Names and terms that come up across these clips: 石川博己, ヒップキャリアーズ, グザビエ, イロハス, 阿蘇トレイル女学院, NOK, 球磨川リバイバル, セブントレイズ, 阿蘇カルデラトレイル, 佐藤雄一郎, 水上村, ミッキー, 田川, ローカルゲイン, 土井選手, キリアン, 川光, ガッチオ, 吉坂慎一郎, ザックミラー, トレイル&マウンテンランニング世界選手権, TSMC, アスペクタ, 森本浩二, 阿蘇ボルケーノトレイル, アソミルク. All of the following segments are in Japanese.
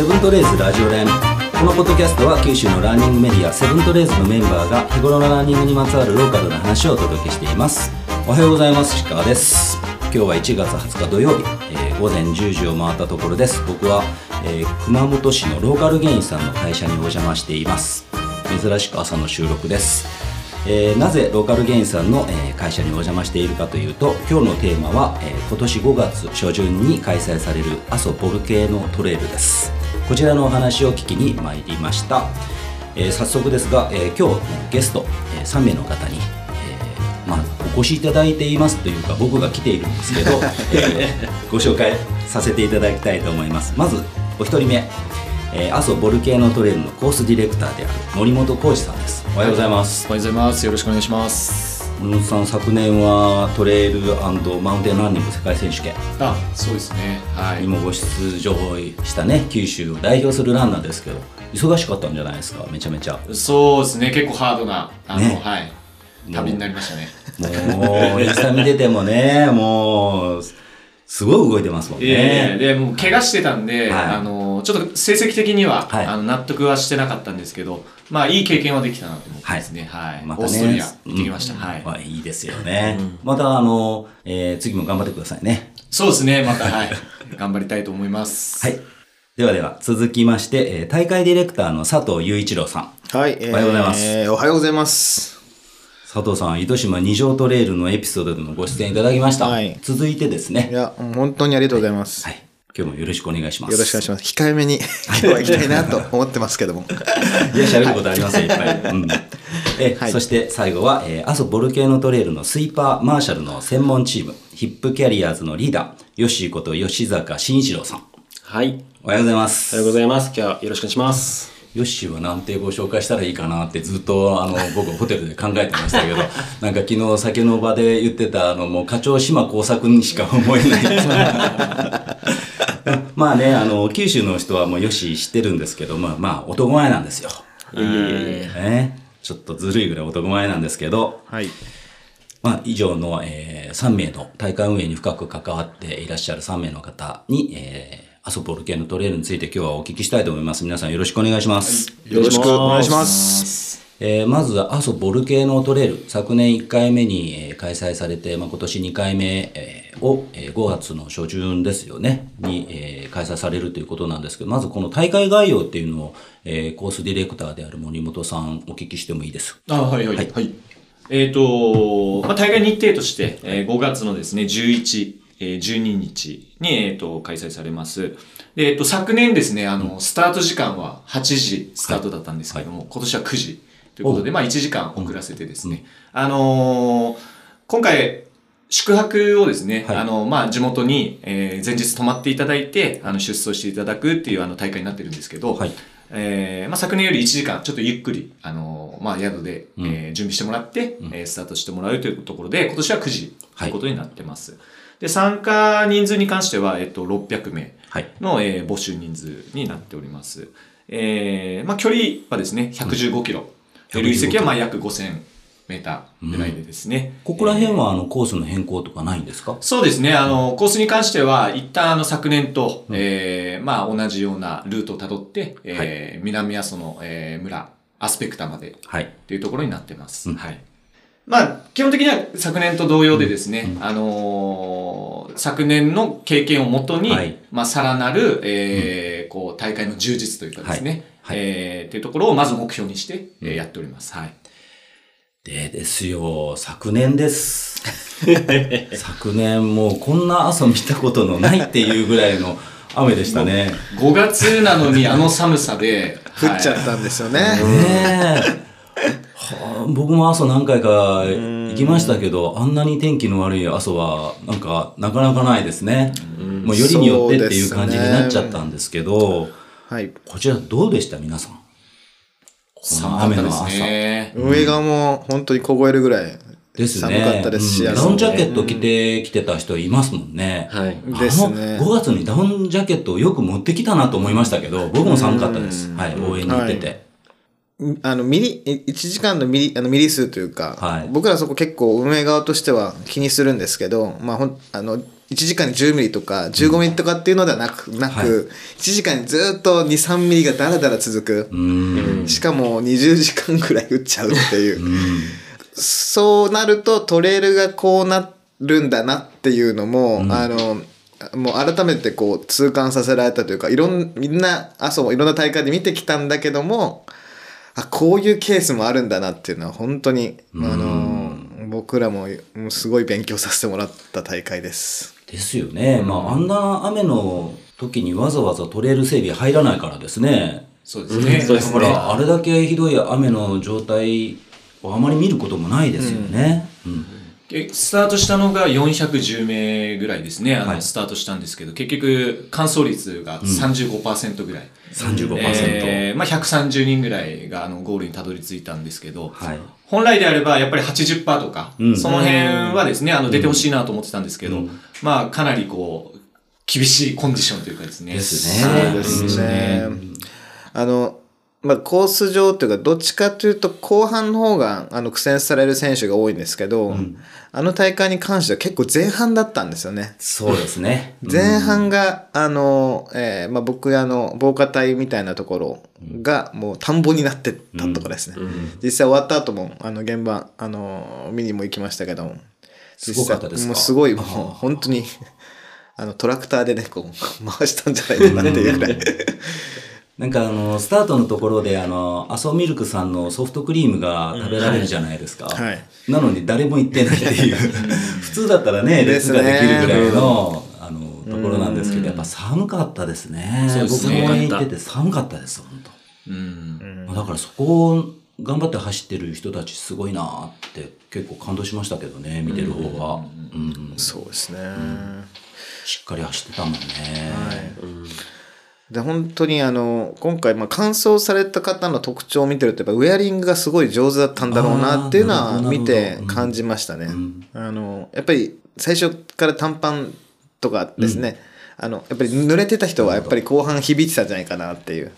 セブントレイズラジオ連。このポッドキャストは九州のランニングメディアセブントレイズのメンバーが日頃のランニングにまつわるローカルな話をお届けしています。おはようございます、石川です。今日は1月20日土曜日、午前10時を回ったところです。僕は、熊本市のローカルゲインさんの会社にお邪魔しています。珍しく朝の収録です。なぜローカルゲインさんの、会社にお邪魔しているかというと、今日のテーマは、今年5月初旬に開催される阿蘇ボルケーノトレイルです。こちらのお話を聞きに参りました。早速ですが、今日ゲスト、3名の方に、お越しいただいていますというか、僕が来ているんですけど、ご紹介させていただきたいと思います。まずお一人目、阿蘇ボルケーノトレイルのコースディレクターである森本浩二さんです。おはようございます。おはようございます。よろしくお願いします。森本さん、昨年はトレイル&マウンテンランニング世界選手権、あ、そうですね、はい、今ご出場したね、九州を代表するランナーですけど、忙しかったんじゃないですか。めちゃめちゃそうですね、結構ハードなね、はい、旅になりましたね。もうインスタ見ててもね、もうすごい動いてますもんね。でもう怪我してたんで、はい、ちょっと成績的には、はい、納得はしてなかったんですけど、まあいい経験はできたなと思ってですね。はい、はい、またね、オーストリア行ってきました。はい、まあ、いいですよね。また次も頑張ってくださいね。そうですね。またはい、頑張りたいと思います。はい。では続きまして、大会ディレクターの佐藤雄一郎さん。はい。おはようございます。おはようございます。佐藤さん、糸島二条トレイルのエピソードでもご出演いただきました。はい、続いてですね。いや、本当にありがとうございます。はい。今日もよろしくお願いします。よろしくお願いします。控えめに今日は行きたいなと思ってますけども。いや、喋ることありません、はい、いっぱい。うん、はい、そして最後は、阿蘇ボルケーノトレイルのスイーパーマーシャルの専門チーム、ヒップキャリアーズのリーダー、ヨッシーこと吉坂慎一郎さん。はい。おはようございます。おはようございます。今日はよろしくお願いします。ヨッシーはなんてご紹介したらいいかなってずっと僕ホテルで考えてましたけど、なんか昨日酒の場で言ってたもう課長島耕作にしか思えないまあね、九州の人はもうヨッシー知ってるんですけど、まあ男前なんですよ。ちょっとずるいぐらい男前なんですけど、はい、まあ以上の、3名の大会運営に深く関わっていらっしゃる3名の方に、阿蘇ボルケーノトレイルについて今日はお聞きしたいと思います。皆さんよろしくお願いします。よろしくお願いします。まず阿蘇ボルケーノトレイル、昨年1回目に開催されて、今年2回目を5月の初旬ですよね、に開催されるということなんですけど、まずこの大会概要っていうのをコースディレクターである森本さんお聞きしてもいいです。あ、はいはいはい。はい、まあ、大会日程として5月のですね、11日に、開催されます。で、昨年ですね、スタート時間は8時スタートだったんですけども、はいはい、今年は9時ということで、まあ1時間遅らせてですね、今回、宿泊をですね、はい、まあ地元に、前日泊まっていただいて、出走していただくっていう大会になってるんですけど、はい、まあ昨年より1時間ちょっとゆっくり、まあ宿で、準備してもらって、スタートしてもらうというところで、今年は9時ということになってます。はい、で、参加人数に関しては、600名の、はい、募集人数になっております。まあ、距離はですね、115キロ。で、累積はまあ約5000メーターぐらいでですね。ここら辺は、コースの変更とかないんですか？そうですね。コースに関しては、一旦、昨年と、まあ、同じようなルートをたどって、はい、南阿蘇の、村、アスペクタまで、はい、というところになってます。うん、はい。まあ、基本的には昨年と同様でですね、昨年の経験をもとに、はい、まあ、さらなる、こう、大会の充実というかですね、はいはい、っていうところをまず目標にして、やっております。はい。ですよ、昨年です。昨年、もうこんな朝見たことのないっていうぐらいの雨でしたね。5月なのに寒さで、降っちゃったんですよね。僕も阿蘇何回か行きましたけど、あんなに天気の悪い阿蘇はなんかなかなかないですね。もうよりによってっていう感じになっちゃったんですけど、はい、こちらどうでした皆さん？寒かったですね。上がもう本当に凍えるぐらい寒かったですし、ダウンジャケット着てきてた人いますもんね。はい、5月にダウンジャケットをよく持ってきたなと思いましたけど、僕も寒かったです。はい、応援に行ってて。1時間のミリ数というか、はい、僕らそこ結構運営側としては気にするんですけど、まあ、1時間に10ミリとか15ミリとかっていうのではなく、はい、1時間にずっと 2,3 ミリがだらだら続く、うん、しかも20時間ぐらい打っちゃうっていう、うん、そうなるとトレールがこうなるんだなっていうのも、うん、もう改めてこう痛感させられたというか、みんなあそういろんな大会で見てきたんだけども、あこういうケースもあるんだなっていうのは本当に、うん、僕らもすごい勉強させてもらった大会です。ですよね。まああんな雨の時にわざわざトレール整備入らないからですね。そうですね。だからあれだけひどい雨の状態をあまり見ることもないですよね。うんうんスタートしたのが410名ぐらいですね。はい、スタートしたんですけど、結局、完走率が 35% ぐらい。35%。まあ、130人ぐらいがゴールにたどり着いたんですけど、はい、本来であればやっぱり 80% とか、うん、その辺はですね、出てほしいなと思ってたんですけど、うん、まあ、かなりこう、厳しいコンディションというかですね。ですね。そうですね。うん、まあ、コース上というかどっちかというと後半の方が苦戦される選手が多いんですけど、うん、大会に関しては結構前半だったんですよね。そうですね。前半がまあ、僕防火帯みたいなところがもう田んぼになってたとかですね、うんうん、実際終わった後も現場見にも行きましたけども、すごかったですか。もうすごいもう本当にトラクターでねこう回したんじゃないかなっていうぐらいなんかスタートのところでアソミルクさんのソフトクリームが食べられるじゃないですか、うんはい、なのに誰も行ってないっていう普通だったらねレースができるぐらいの、うん、ところなんですけど、やっぱ寒かったですね。そうですね。僕も行ってて寒かったです本当、うんうん、だからそこを頑張って走ってる人たちすごいなって結構感動しましたけどね、見てる方が、うんうんうん、そうですね、うん、しっかり走ってたもんね、はいうんで本当に今回、まあ、完走された方の特徴を見てるとやっぱウェアリングがすごい上手だったんだろうなっていうのは見て感じましたね、うん、やっぱり最初から短パンとかですね、うん、やっぱり濡れてた人はやっぱり後半響いてたんじゃないかなっていう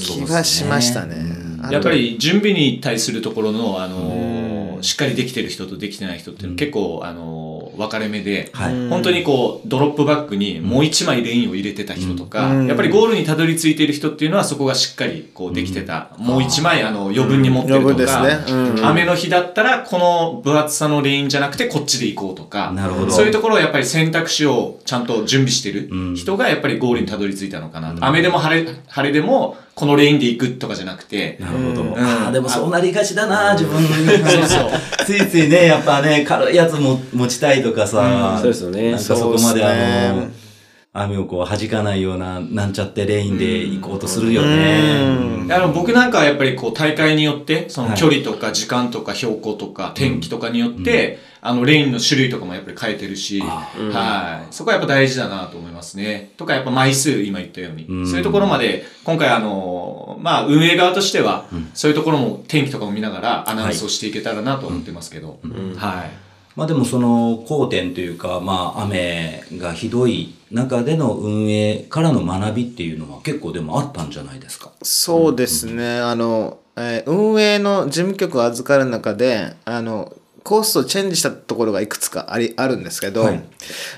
気はしましたね、うん、やっぱり準備に対するところのしっかりできてる人とできてない人って結構、うん、分かれ目で、はい、本当にこうドロップバッグにもう1枚レインを入れてた人とか、うん、やっぱりゴールにたどり着いてる人っていうのはそこがしっかりこうできてた、うん、もう1枚余分に持ってるとか、うんねうん、雨の日だったらこの分厚さのレインじゃなくてこっちで行こうとか、なるほど、そういうところをやっぱり選択肢をちゃんと準備してる人がやっぱりゴールにたどり着いたのかな、うん、雨でも晴れでもこのレインで行くとかじゃなくて。なるほど。うん、ああ、でもそうなりがちだな、自分。そうそう。ついついね、やっぱね、軽いやつも持ちたいとかさ。うん、そうですよね。なんかそこまで雨をこう弾かないような、なんちゃってレインで行こうとするよね。うん、僕なんかはやっぱりこう大会によって、その距離とか時間とか標高とか天気とかによって、はいうん、レインの種類とかもやっぱり変えてるし、うん、はい。そこはやっぱ大事だなと思いますね。とかやっぱ枚数、今言ったように。うん、そういうところまで、今回まあ運営側としては、うん、そういうところも天気とかも見ながらアナウンスをしていけたらなと思ってますけど、はい。うんうんはいまあでもその好点というか、まあ雨がひどい中での運営からの学びっていうのは結構でもあったんじゃないですか。そうですね。運営の事務局を預かる中で、コースをチェンジしたところがいくつかあるんですけど、はい、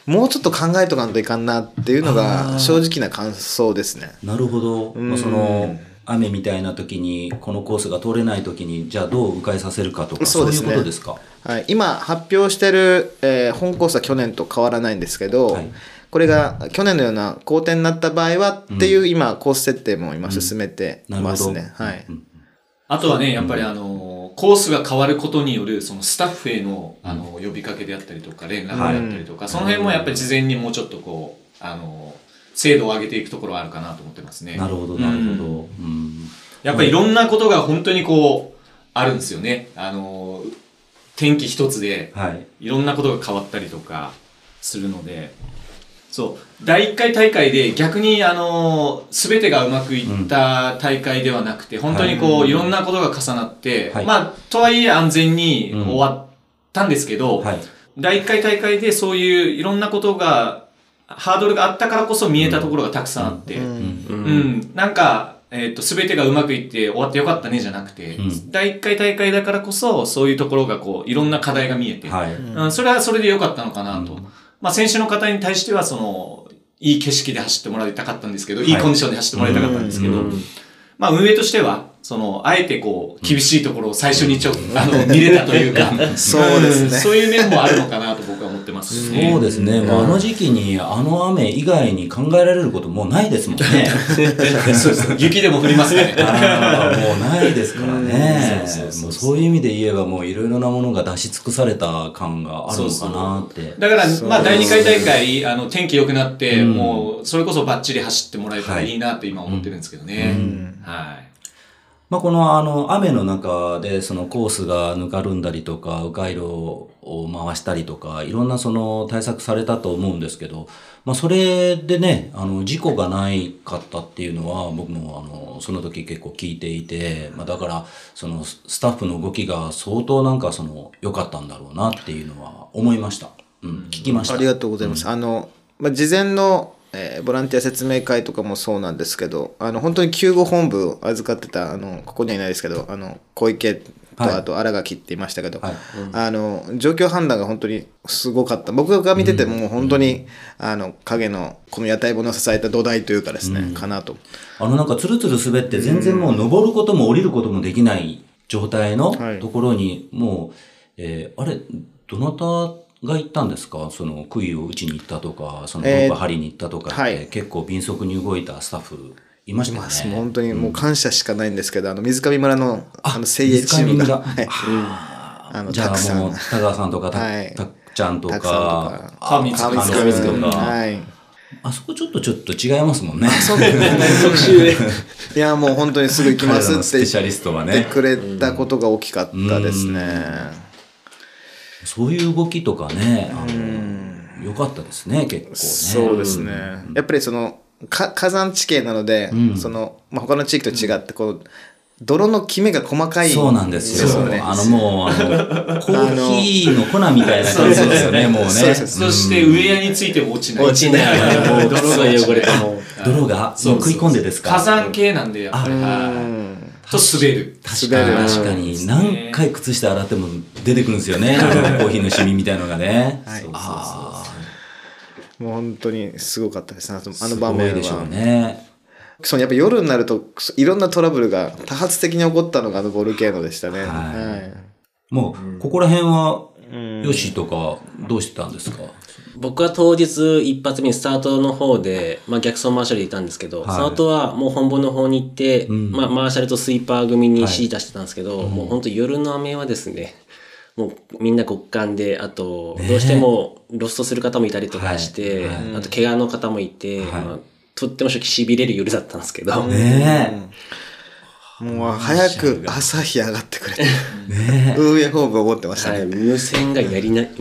もうちょっと考えとかんといかんなっていうのが正直な感想ですね。なるほど。まあ、雨みたいな時にこのコースが通れない時にじゃあどう迂回させるかとかそういうことですか。はい、今発表してる、本コースは去年と変わらないんですけど、はい、これが去年のような好点になった場合はっていう、うん、今コース設定も今進めてますね、うんはいうん、あとはねやっぱりコースが変わることによるそのスタッフへの、呼びかけであったりとか連絡であったりとか、はい、その辺もやっぱり事前にもうちょっとこう精度を上げていくところはあるかなと思ってますね。なるほどなるほど、うんうん、やっぱりいろんなことが本当にこうあるんですよね。天気一つでいろんなことが変わったりとかするので、はい、そう第1回大会で逆に全てがうまくいった大会ではなくて、うん、本当にこう、はい、いろんなことが重なって、はい、まあとはいえ安全に終わったんですけど、うんはい、第1回大会でそういういろんなことがハードルがあったからこそ見えたところがたくさんあって、うんうんうん、なんか、全てがうまくいって終わってよかったねじゃなくて、うん、第1回大会だからこそそういうところがこういろんな課題が見えて、はいうん、それはそれでよかったのかなとまあ選手の方に対してはその、いい景色で走ってもらいたかったんですけど、いいコンディションで走ってもらいたかったんですけど、まあ運営としては、その、あえてこう、厳しいところを最初に見れたというか、そうですね。そういう面もあるのかなと僕は思ってますね。そうですね。あの時期にあの雨以外に考えられることもうないですもんね。そうです。雪でも降りますね。もうないですからね。そういう意味で言えばもういろいろなものが出し尽くされた感があるのかなって。だから、まあ第2回大会、天気良くなって、もうそれこそバッチリ走ってもらえたらいいなって今思ってるんですけどね。はい。まあこの雨の中でそのコースがぬかるんだりとか迂回路を回したりとかいろんなその対策されたと思うんですけど、まあそれでね、事故がないかったっていうのは僕もその時結構聞いていて、まあだからそのスタッフの動きが相当なんかその良かったんだろうなっていうのは思いました。うん、聞きました。ありがとうございます。まあ事前のボランティア説明会とかもそうなんですけど、本当に救護本部を預かってた、ここにはいないですけど、小池と、あと新垣っていましたけど、はい、状況判断が本当にすごかった。僕が見てても本当に、影のこの屋台骨を支えた土台というかですね、かなと。なんかツルツル滑って全然もう登ることも降りることもできない状態のところに、もう、あれ、どなたが行ったんですか？その杭を打ちに行ったとか、そのロープ張りに行ったとかって、結構敏速に動いたスタッフいましたね。もう本当にもう感謝しかないんですけど、水上村の精鋭チームが、じゃあもう田川さんとかたっちゃんとか、川光君とか。あそこちょっと違いますもんね。そうですね。特集で。いや、もう本当にすぐ行きますって。スペシャリストはね。言ってくれたことが大きかったですね。そういう動きとかね、良かったですね、結構ね。そうですね。やっぱりその、火山地形なので、その、まあ、他の地域と違って、こう、泥のきめが細かい。そうなんですよ。もう、コーヒーの粉みたいな感じですよね、もうね。そして、ウエアについても落ちない。落ちない。泥が汚れても。泥が食い込んでですか？火山系なんで、やっぱり。と滑る。確かに。何回靴下洗っても出てくるんですよね。コーヒーのシミみたいのがね。もう本当にすごかったですね。あの場面は。すごいでしょうね。そのやっぱ夜になるといろんなトラブルが多発的に起こったのがボルケーノでしたね。もうここら辺はヨシとかどうしてたんですか？僕は当日一発目にスタートの方で、まあ、逆走マーシャルでいたんですけど、その後はもう本番の方に行って、まあ、マーシャルとスイーパー組に指示出してたんですけど、もう本当夜の雨はですね、もうみんな極寒で、あとどうしてもロストする方もいたりとかして、あと怪我の方もいて、まあ、とっても痺れる夜だったんですけど。ねもう早く朝日上がってくれて、運営本部思ってましたね。無線がも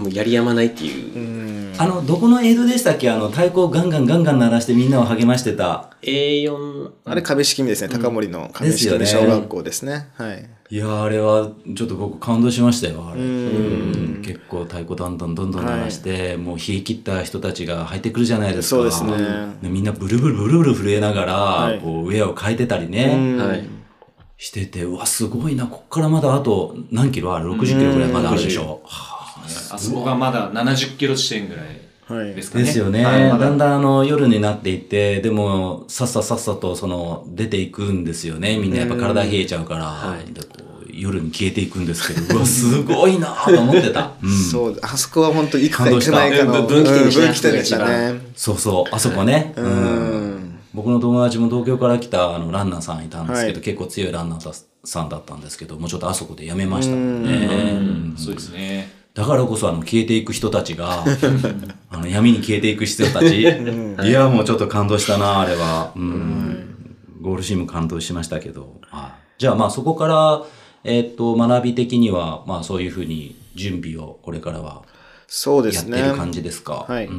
うやりやまないっていう。どこの映像でしたっけ？太鼓をガンガン鳴らしてみんなを励ましてた。A4。あれ、壁敷見ですね。高森の壁敷見小学校ですね。はい。いや、あれはちょっと僕感動しましたよ、あれ。結構太鼓どんどん鳴らして、もう冷え切った人たちが入ってくるじゃないですか。そうですね。みんなブルブル震えながら、ウェアを変えてたりね。はい。してて、うわ、すごいな、こっからまだあと何キロある ?60 キロぐらいまだあるでしょ。あそこがまだ70キロ地点ぐらいですかね。ですよね。だんだん夜になっていって、でも、さっさと出ていくんですよね。みんなやっぱ体冷えちゃうから、夜に消えていくんですけど、うわ、すごいなと思ってた。そう、あそこは本当行くか行かないかの分岐点でしたね。そうそう、あそこね。僕の友達も東京から来たランナーさんいたんですけど、結構強いランナーさんだったんですけど、もうちょっとあそこでやめましたもんね。そうですね。だからこそ消えていく人たちが、闇に消えていく人たち、いや、もうちょっと感動したな、あれは。ゴールシーンも感動しましたけど。じゃあまあそこから、学び的には、まあそういうふうに準備をこれからはやってる感じですか。はい。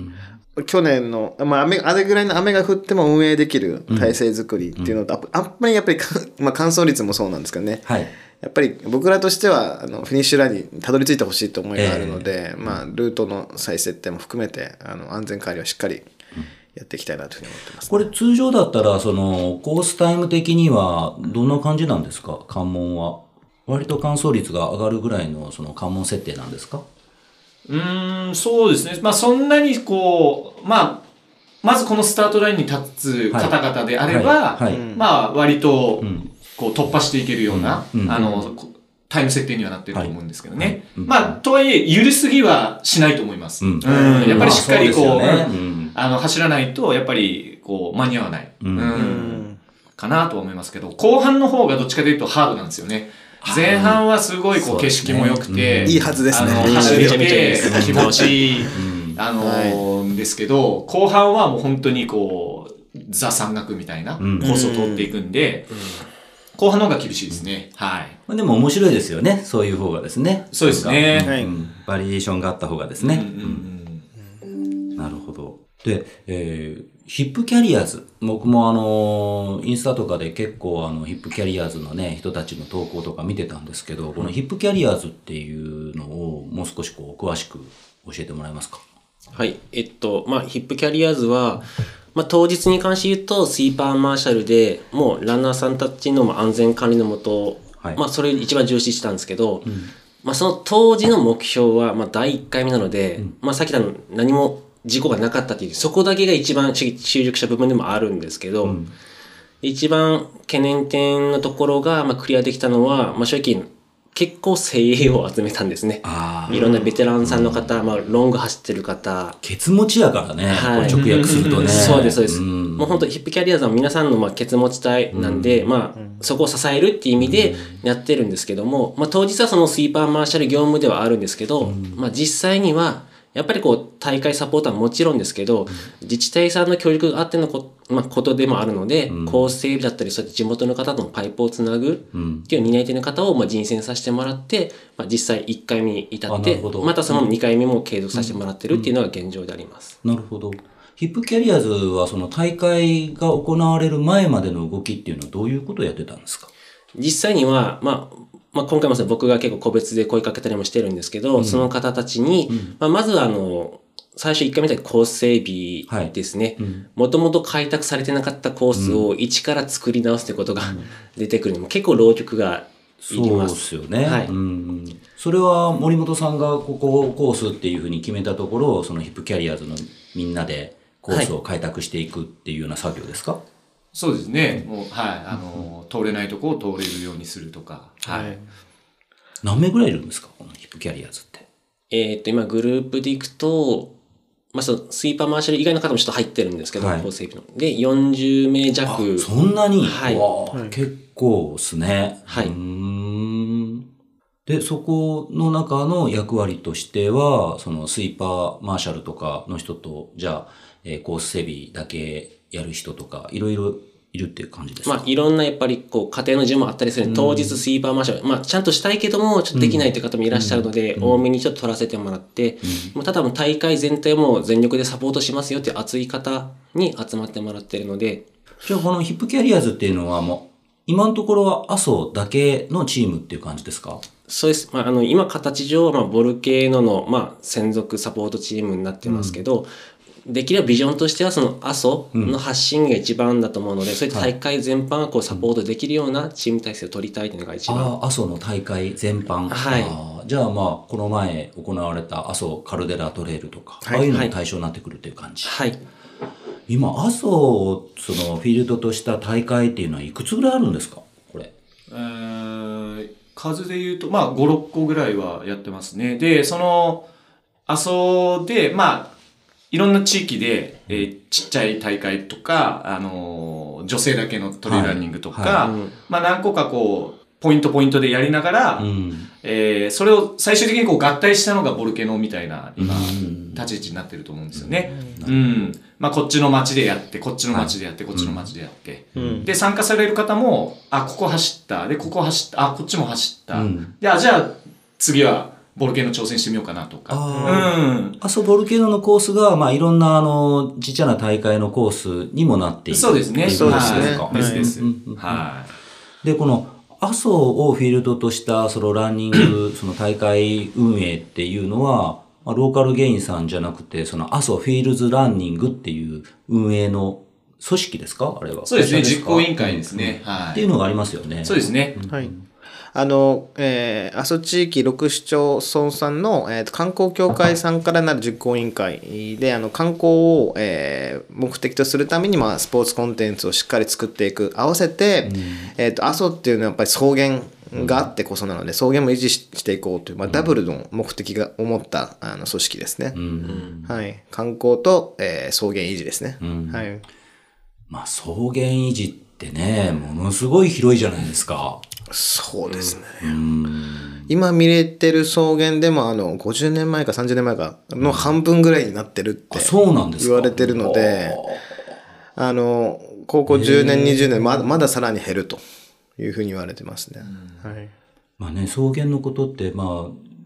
去年の、まあ、あれぐらいの雨が降っても運営できる体制作りっていうのと、あんまりやっぱり、まあ、完走率もそうなんですけどね。はい、やっぱり僕らとしては、フィニッシュラインにたどり着いてほしいと思いがあるので、まあ、ルートの再設定も含めて、安全管理をしっかりやっていきたいなというふうに思ってます、ね。これ通常だったら、コースタイム的には、どんな感じなんですか？関門は。割と完走率が上がるぐらいの、関門設定なんですか？そうですね。まあそんなにこう、まあ、まずこのスタートラインに立つ方々であれば、はいはいはい、まあ割とこう突破していけるような、うんうん、タイム設定にはなってると思うんですけどね。はいうん、まあとはいえ緩すぎはしないと思います。うんうん、やっぱりしっかりこう、走らないとやっぱりこう間に合わない、うんうん、かなとは思いますけど、後半の方がどっちかというとハードなんですよね。前半はすごいこう景色も良くて、いいはずですね。走れて気持ちいいですけど、後半はもう本当にこうザ山岳みたいなコースを通っていくんで、後半の方が厳しいですね。はい。でも面白いですよね。そういう方がですね。そうですね。はい、バリエーションがあった方がですね。なるほど。で、ヒップキャリアーズ。僕もインスタとかで結構ヒップキャリアーズのね、人たちの投稿とか見てたんですけど、このヒップキャリアーズっていうのをもう少しこう、詳しく教えてもらえますか？はい。まあ、ヒップキャリアーズは、まあ、当日に関して言うと、スイーパーマーシャルで、もうランナーさんたちの安全管理のもと、はい、まあ、それ一番重視したんですけど、うん、まあ、その当時の目標は、まあ、第1回目なので、うん、まあ、さっきの何も、事故がなかったっていう、そこだけが一番注力した部分でもあるんですけど、うん、一番懸念点のところが、まあ、クリアできたのは、まあ、正直結構精鋭を集めたんですね。いろんなベテランさんの方、うん、まあ、ロング走ってる方。ケツ持ちやからね、はい、直訳するとね。そうです、そうです。うん、もう本当ヒップキャリアーズは皆さんのまあケツ持ち隊なんで、うん、まあ、そこを支えるっていう意味でやってるんですけども、まあ、当日はそのスイーパーマーシャル業務ではあるんですけど、うん、まあ、実際には、やっぱりこう大会サポーターはもちろんですけど、自治体さんの協力があってのまあ、ことでもあるので、うん、コース整備だったり、そうやって地元の方とのパイプをつなぐっていう担い手の方をまあ人選させてもらって、まあ、実際1回目に至って、またその2回目も継続させてもらってるっていうのが現状であります。なるほど。ヒップキャリアーズはその大会が行われる前までの動きっていうのはどういうことをやってたんですか？実際には、まあ、今回も僕が結構個別で声かけたりもしてるんですけど、うん、その方たちに、うん、まあ、まずは最初1回目でコース整備ですね。もともと開拓されてなかったコースを一から作り直すということが、うん、出てくるのも結構労力がいります。そうですよね。はい、うん。それは森本さんがここをコースっていうふうに決めたところを、そのヒップキャリアーズのみんなでコースを開拓していくっていうような作業ですか？はい、そうですね。もう、はい。通れないとこを通れるようにするとか。はい。何名ぐらいいるんですか、このヒップキャリアーズって。今、グループで行くと、まあ、その、スイーパーマーシャル以外の方もちょっと入ってるんですけど、はい、コース整備の。で、40名弱。あ、そんなに？はい。はい、結構ですね。はい。で、そこの中の役割としては、その、スイーパーマーシャルとかの人と、じゃあ、コース整備だけ、やる人とか、いろいろいるっていう感じですか？まあ、いろんなやっぱり、こう、家庭の事情もあったりする、当日スイーパーマーシャル、まあ、ちゃんとしたいけども、ちょっとできないという方もいらっしゃるので、多めにちょっと取らせてもらって、もうただもう大会全体も全力でサポートしますよっていう熱い方に集まってもらってるので。じゃあ、このヒップキャリアーズっていうのはもう、今のところは阿蘇だけのチームっていう感じですか？そうです。まあ、今形上、まあ、ボルケーノの、まあ、専属サポートチームになってますけど、できればビジョンとしてはその阿蘇の発信が一番だと思うので、うん、そういった大会全般がこうサポートできるようなチーム体制を取りたいというのが一番。ああ、阿蘇の大会全般。はい。あ、じゃあまあ、この前行われた阿蘇カルデラトレイルとか、はい、ああいうのが対象になってくるという感じ。はい。今、阿蘇をそのフィールドとした大会っていうのはいくつぐらいあるんですか、これ。数で言うと、まあ、5、6個ぐらいはやってますね。で、その、阿蘇で、まあ、いろんな地域で、ちっちゃい大会とか、女性だけのトレイルランニングとか、はいはい、まあ何個かこう、ポイントでやりながら、それを最終的にこう合体したのがボルケノみたいな、今、立ち位置になってると思うんですよね。まあこっちの街でやって、こっちの街でやって、こっちの街でやって。で、参加される方も、あ、ここ走った。で、ここ走った。あ、こっちも走った。で、あ、じゃあ、次は、ボルケーノ挑戦してみようかなとか。阿蘇ボルケーノのコースが、まあ、いろんな、ちっちゃな大会のコースにもなっている。そうですね。そうですね。です。はい。で、この、阿蘇をフィールドとした、そのランニング、その大会運営っていうのは、まあ、ローカルゲインさんじゃなくて、その阿蘇フィールズランニングっていう運営の組織ですか、あれは。そうですね。実行委員会ですね。はい。っていうのがありますよね。そうですね。はい。阿蘇地域6市町村さんの、観光協会さんからなる実行委員会で、観光を、目的とするために、スポーツコンテンツをしっかり作っていく。合わせて、阿蘇っていうのはやっぱり草原があってこそなので、草原も維持していこうという、ダブルの目的が思った組織ですね。うんうん、はい、観光と、草原維持ですね。うん、はい、草原維持ってね、ものすごい広いじゃないですか。そうですね。うん、今見れてる草原でも50年前か30年前かの半分ぐらいになってるって言われてるので、高校10年20年まださらに減るというふうに言われてますね。うん、はい。まあね、草原のことって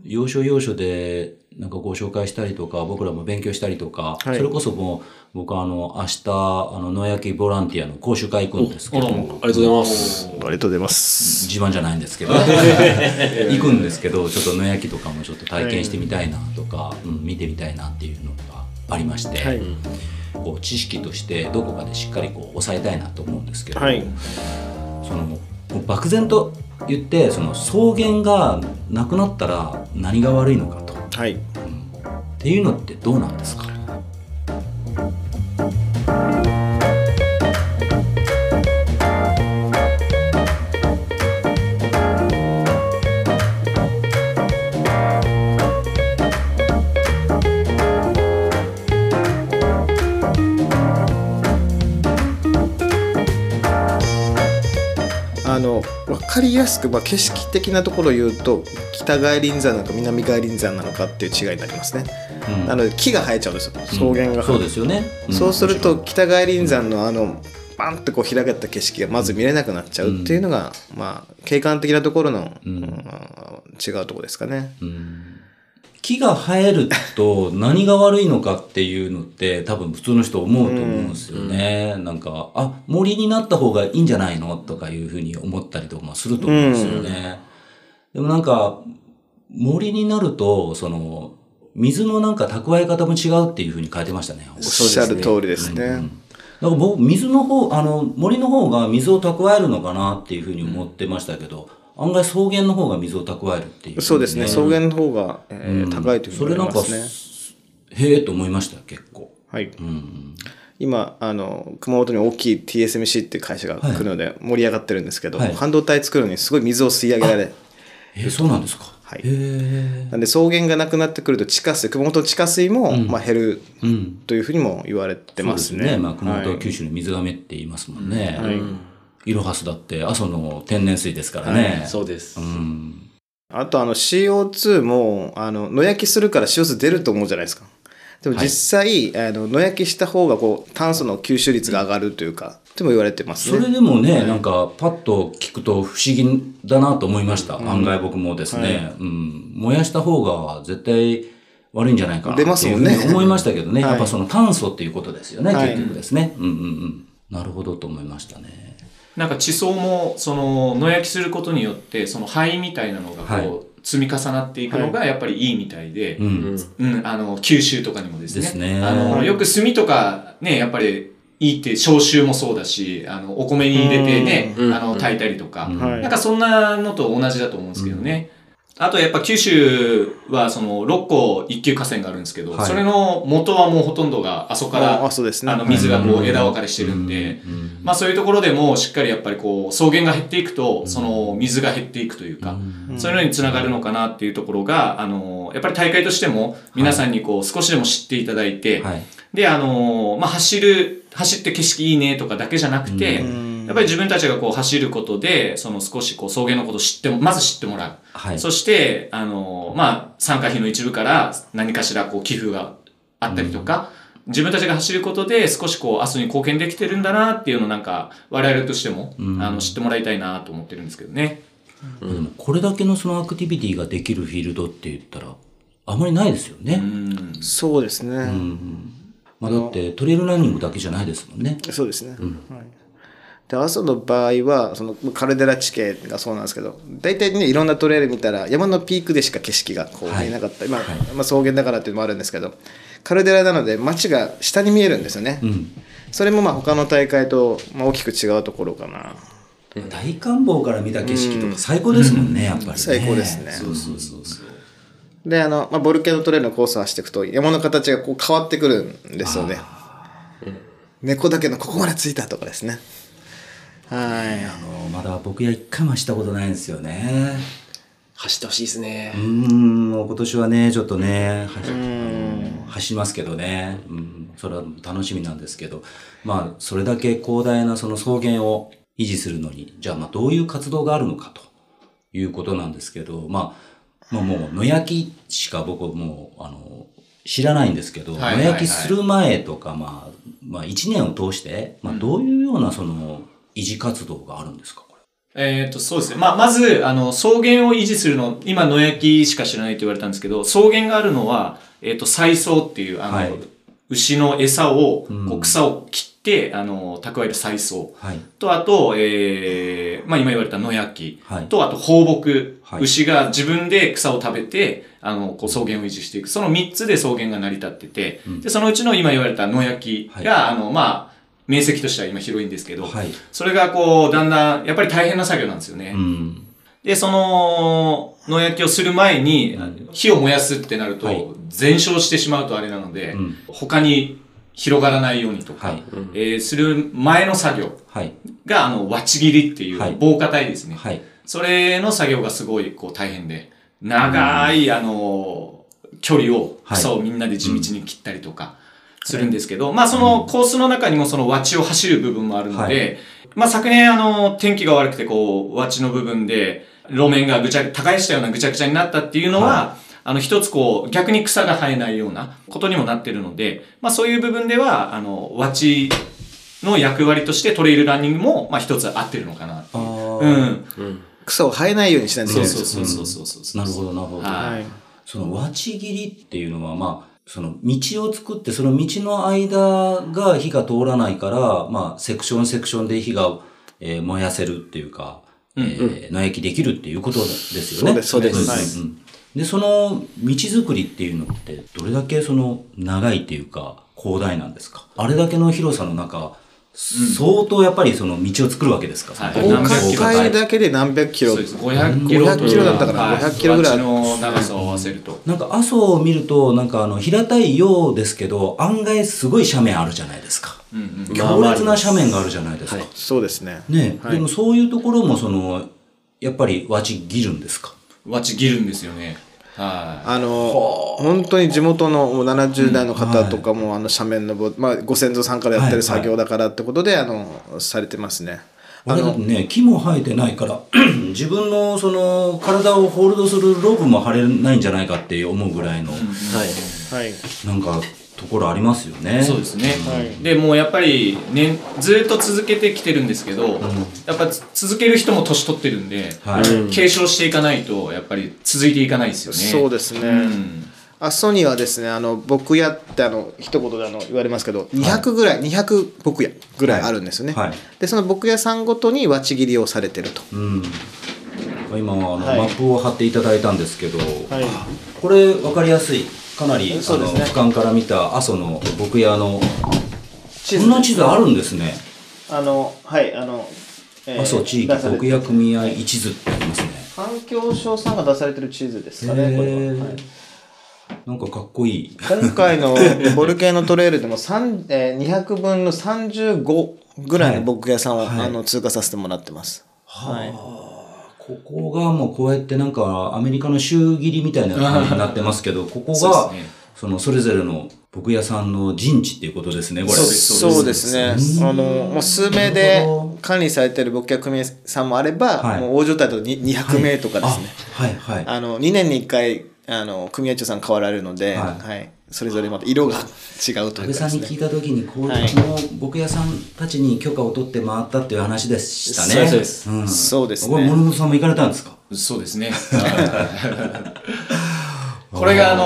要所要所でなんかご紹介したりとか、僕らも勉強したりとか、はい、それこそもう僕明日野焼きボランティアの講習会行くんですけど、ありがとうございます。ありがとうございます。自慢じゃないんですけど、行くんですけど、ちょっと野焼きとかもちょっと体験してみたいなとか、はい、うん、見てみたいなっていうのがありまして、はい、こう知識としてどこかでしっかりこう抑えたいなと思うんですけど、はい、その漠然と言ってその草原がなくなったら何が悪いのかと、はい、っていうのってどうなんですか？分かりやすく、景色的なところを言うと北外輪山なのか南外輪山なのかっていう違いになりますね。うん、なので木が生えちゃうんですよ、草原が。うん、そうですよね。うん、そうすると北外輪山のバンってこう開けた景色がまず見れなくなっちゃうっていうのが、うん、景観的なところの、うん、違うところですかね。うん、木が生えると何が悪いのかっていうのって多分普通の人思うと思うんですよね。なんか、あ、森になった方がいいんじゃないのとかいうふうに思ったりとかすると思うんですよね。でもなんか森になると水のなんか蓄え方も違うっていうふうに書いてましたね。おっしゃる通りですね。だから僕水の方、森の方が水を蓄えるのかなっていうふうに思ってましたけど、案外草原の方が水を蓄えるっていう、ね。そうですね。草原の方が、高いというふうに思いますね。それなんかへえと思いました結構。はい。うん、今熊本に大きい TSMC っていう会社が来るので盛り上がってるんですけど、はい、半導体作るのにすごい水を吸い上げられ。そうなんですか。はい。なんで草原がなくなってくると地下水、熊本の地下水も、減るというふうにも言われてますね。そうですね。熊本は九州の水がめって言いますもんね。はい。うん、イロハスだって阿蘇の天然水ですからね。はい、そうです。うん、あとCO2 も野焼きするから CO2 出ると思うじゃないですか。でも実際、はい、野焼きした方がこう炭素の吸収率が上がるというか、とも言われてますね。それでもね、はい、なんかパッと聞くと不思議だなと思いました。うん、案外僕もですね、はい、うん、燃やした方が絶対悪いんじゃないかなって思いましたけどね。やっぱその炭素っていうことですよね。はい、結局ですね。うんうんうん。なるほどと思いましたね。なんか地層も野焼きすることによって灰みたいなのがこう積み重なっていくのがやっぱりいいみたいで、吸収とかにもですね、よく炭とかね、やっぱりいいって消臭もそうだし、お米に入れてね、炊いたりとか、なんかそんなのと同じだと思うんですけどね。あとやっぱ九州は6個一級河川があるんですけど、それの元はもうほとんどが阿蘇から水がこう枝分かれしてるんで、そういうところでもしっかりやっぱりこう草原が減っていくと水が減っていくというか、そういうのにつながるのかなっていうところが、やっぱり大会としても皆さんにこう少しでも知っていただいて、で走って景色いいねとかだけじゃなくて、やっぱり自分たちがこう走ることで、少しこう草原のことをまず知ってもらう。はい、そして、参加費の一部から何かしらこう寄付があったりとか、自分たちが走ることで少しこう明日に貢献できてるんだなっていうのをなんか我々としても、知ってもらいたいなと思ってるんですけどね。でもこれだけのアクティビティができるフィールドって言ったら、あまりないですよね。そうですね。だってトレイルランニングだけじゃないですもんね。そうですね。はい、阿蘇の場合はカルデラ地形がそうなんですけど、大体ね、いろんなトレイル見たら山のピークでしか景色がこう見えなかったり、草原だからっていうのもあるんですけど、カルデラなので街が下に見えるんですよね。それも他の大会と大きく違うところかな大観望から見た景色とか最高ですもんね、やっぱりね。最高ですね。そうそうそうそう。で、まあ、ボルケーノトレイルのコースを走っていくと山の形がこう変わってくるんですよね。猫だけのここまで着いたとかですね。はい。まだ僕や一回も走ったことないんですよね。走ってほしいですね。もう今年はね、ちょっとね、走りますけどね。それは楽しみなんですけど、まあ、それだけ広大なその草原を維持するのに、じゃあ、まあ、どういう活動があるのかということなんですけど、まあ、もう野焼きしか僕もう知らないんですけど、野焼きする前とか、まあ1年を通して、まあ、どういうようなその維持活動があるんですか、これ。そうですね。まあ、まず草原を維持するの、今野焼きしか知らないと言われたんですけど、草原があるのは菜草っていう牛の餌を草を切って蓄える菜草と、あとまあ今言われた野焼きと、あと放牧、牛が自分で草を食べてこう草原を維持していく、その3つで草原が成り立ってて、でそのうちの今言われた野焼きがまあ面積としては今広いんですけど、それがこうだんだんやっぱり大変な作業なんですよね。で、その、野焼きをする前に、火を燃やすってなると、全焼してしまうとあれなので、他に広がらないようにとか、する前の作業が、輪ち切りっていう防火帯ですね。それの作業がすごいこう大変で、長い距離を、草をみんなで地道に切ったりとかするんですけど、まあそのコースの中にもその輪地を走る部分もあるので、まあ昨年天気が悪くてこう、輪地の部分で、路面が耕したようなぐちゃぐちゃになったっていうのは、一つこう、逆に草が生えないようなことにもなってるので、まあそういう部分では、輪地の役割としてトレイルランニングも、まあ一つ合ってるのかなっていう。草を生えないようにしないといけないですね。そう。なるほど、なるほど。その輪ち切りっていうのは、まあ、その道を作って、その道の間が火が通らないから、まあ、セクションセクションで火が、燃やせるっていうか、野焼きできるっていうことですよね。そうです。で、その道づくりっていうのって、どれだけその長いっていうか、広大なんですか？あれだけの広さの中、相当やっぱりその道を作るわけですか？何百キロか。だけで何百キロ。500キロだったかな。500キロぐらいの長さを合わせると。なんか阿蘇を見ると、なんか平たいようですけど、案外すごい斜面あるじゃないですか。強烈な斜面があるじゃないですか。そうですね。ね、でもそういうところもそのやっぱり輪ち切るんですか？輪ち切るんですよね。本当に地元の70代の方とかも斜面の、まあ、ご先祖さんからやってる作業だからってことでされてますね。あれだとね、木も生えてないから自分のその体をホールドするロープも張れないんじゃないかって思うぐらいの、なんかところありますよね。そうですね。でもうやっぱり、ね、ずっと続けてきてるんですけど、やっぱ続ける人も年取ってるんで、継承していかないとやっぱり続いていかないですよね。そうですね。阿蘇にはですね、牧野って一言で言われますけど、200ぐらい、200牧野ぐらいあるんですよね。でその牧野さんごとに輪ち切りをされてると。今マップを貼っていただいたんですけど、これ分かりやすい。かなり俯瞰から見た阿蘇の牧野のこんな地図あるんですね。阿蘇地域牧野組合一図ってありますね。環境省さんが出されてる地図ですかね、これは。なんかかっこいい。今回のボルケーノトレイルでも200分の35ぐらいの牧野さんを通過させてもらってます。ここがもうこうやってなんかアメリカの州切りみたいな感じになってますけど、ここがそれぞれの牧野さんの陣地っていうことですね、これ。そうですね。もう数名で管理されてる牧野組さんもあれば、もう大所帯だと200名とかですね。2年に1回、組合長さん変わられるので、それぞれまた色が違うというかですね。安倍さんに聞いたときに、この牧野さんたちに許可を取って回ったっていう話でしたね。そうです。これ、森本さんも行かれたんですか？そうですね。これが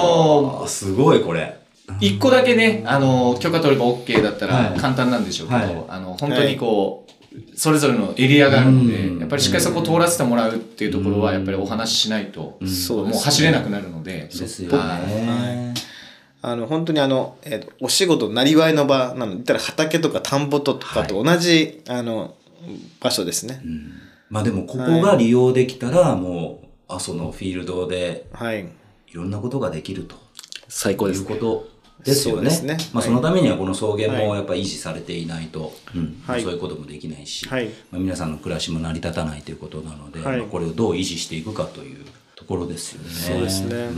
すごいこれ。一個だけね、許可取れば OK だったら簡単なんでしょうけど、本当にこう、それぞれのエリアがあるので、やっぱりしっかりそこを通らせてもらうっていうところは、やっぱりお話ししないと、もう走れなくなるので。ですよね。本当にお仕事なりわいの場なので、言ったら畑とか田んぼとかと同じ場所ですね。うん、まあでもここが利用できたらもう阿蘇のフィールドでいろんなことができると、はい、最高ですね。いうことですよね。そうですね。まあ、そのためにはこの草原もやっぱり維持されていないと、はい、そういうこともできないし、はい、まあ、皆さんの暮らしも成り立たないということなので、はい、まあ、これをどう維持していくかというところですよね。そうですね。う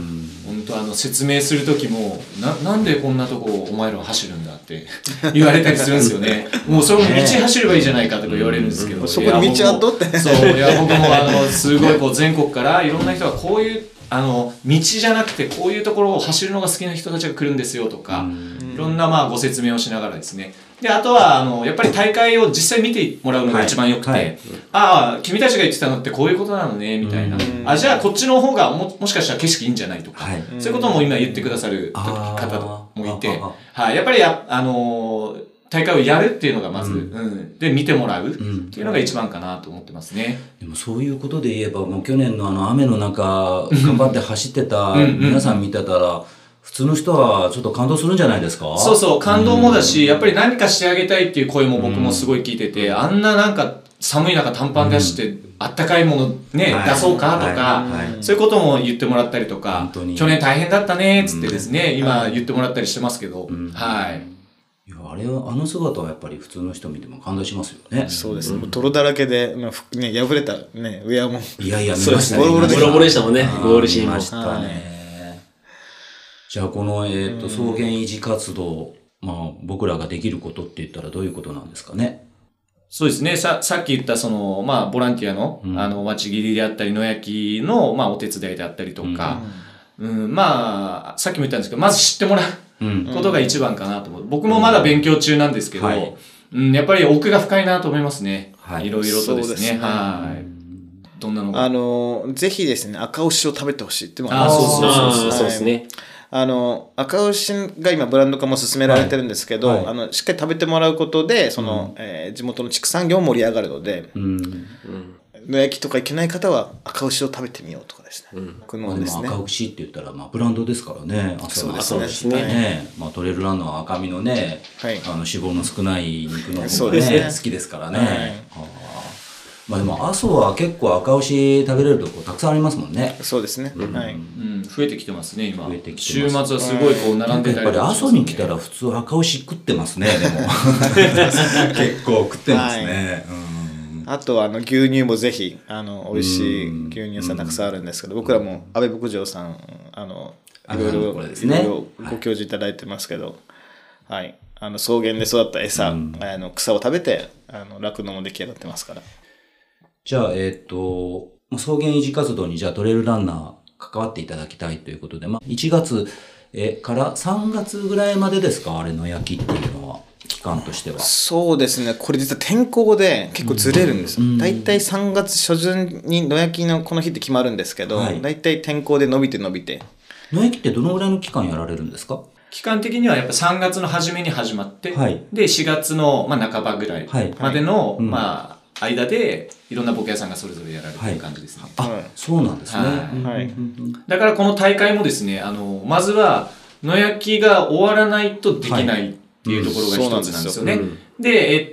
ん、本当説明するときもなんでこんなとこお前ら走るんだって言われたりするんですよね。もうそれも道走ればいいじゃないかとか言われるんですけど、そこに道あっとって。そういや僕もすごいこう全国からいろんな人がこういう道じゃなくてこういうところを走るのが好きな人たちが来るんですよとか、いろんなまあご説明をしながらですね。で、あとはやっぱり大会を実際見てもらうのが一番良くて、はいはい、ああ君たちが言ってたのってこういうことなのねみたいな、あじゃあこっちの方がもしかしたら景色いいんじゃないとか、はい、そういうことも今言ってくださる方もいて、はい、やっぱり大会をやるっていうのがまず、で見てもらうっていうのが一番かなと思ってますね。でもそういうことで言えばもう去年の雨の中頑張って走ってた皆さん見てたら普通の人はちょっと感動するんじゃないですか？そうそう感動もだし、やっぱり何かしてあげたいっていう声も僕もすごい聞いてて、あんななんか寒い中短パン出して、あったかいものね、はい、出そうかとか、はいはい、そういうことも言ってもらったりとか、去年大変だったねっつってですね、今言ってもらったりしてますけど、はい。いやあの姿はやっぱり普通の人見ても感動しますよね。そうです、もう泥だらけで、まあね、破れた、ね、ウェアも見ましたね。ボロボロでしたもんね。ゴールしましたね。じゃあこの、草原維持活動、まあ、僕らができることって言ったらどういうことなんですかね。そうですね。さっき言ったその、まあ、ボランティアの、町切りであったり野焼きの、まあ、お手伝いであったりとか、まあさっきも言ったんですけどまず知ってもらう。ことが一番かなと思う。僕もまだ勉強中なんですけど、やっぱり奥が深いなと思いますね。いろいろとですね。はい。どんなのか。ぜひですね、赤牛を食べてほしいってもあります。そうですね。赤牛が今ブランド化も進められてるんですけど、しっかり食べてもらうことで、地元の畜産業も盛り上がるので、野焼きとか行けない方は赤牛を食べてみようとかですね。赤牛って言ったら、まあ、ブランドですからね。そうですね。まあ、トレイルランナーは赤身のね、脂肪の少ない肉の方がね、好きですからね。まあ、でも、阿蘇は結構赤牛食べれるとこたくさんありますもんね。そうですね。はい。増えてきてますね、今。増えてきてます。週末はすごいこう並んでたり。やっぱり阿蘇に来たら普通赤牛食ってますね、でも。結構食ってますね。あと牛乳もぜひ美味しい牛乳屋さんたくさんあるんですけど、僕らも阿部牧場さんいろいろご教示いただいてますけど、はい、草原で育った餌、草を食べて酪農も出来上がってますから。じゃあ草原維持活動にじゃあトレイルランナー関わっていただきたいということで、まあ、1月から3月ぐらいまでですか、あれの焼きっていうのは。期間としてはそうですね。これ実は天候で結構ずれるんですよ。だいたい3月初旬に野焼きのこの日って決まるんですけど、だいたい天候で伸びて野焼きってどのぐらいの期間やられるんですか？期間的にはやっぱ3月の初めに始まって、はい、で4月のまあ半ばぐらいまでのまあ間でいろんなボケ屋さんがそれぞれやられてる感じですね。あ、そうなんですね。だからこの大会もですね、まずは野焼きが終わらないとできないっていうところが一つなんですよね。で、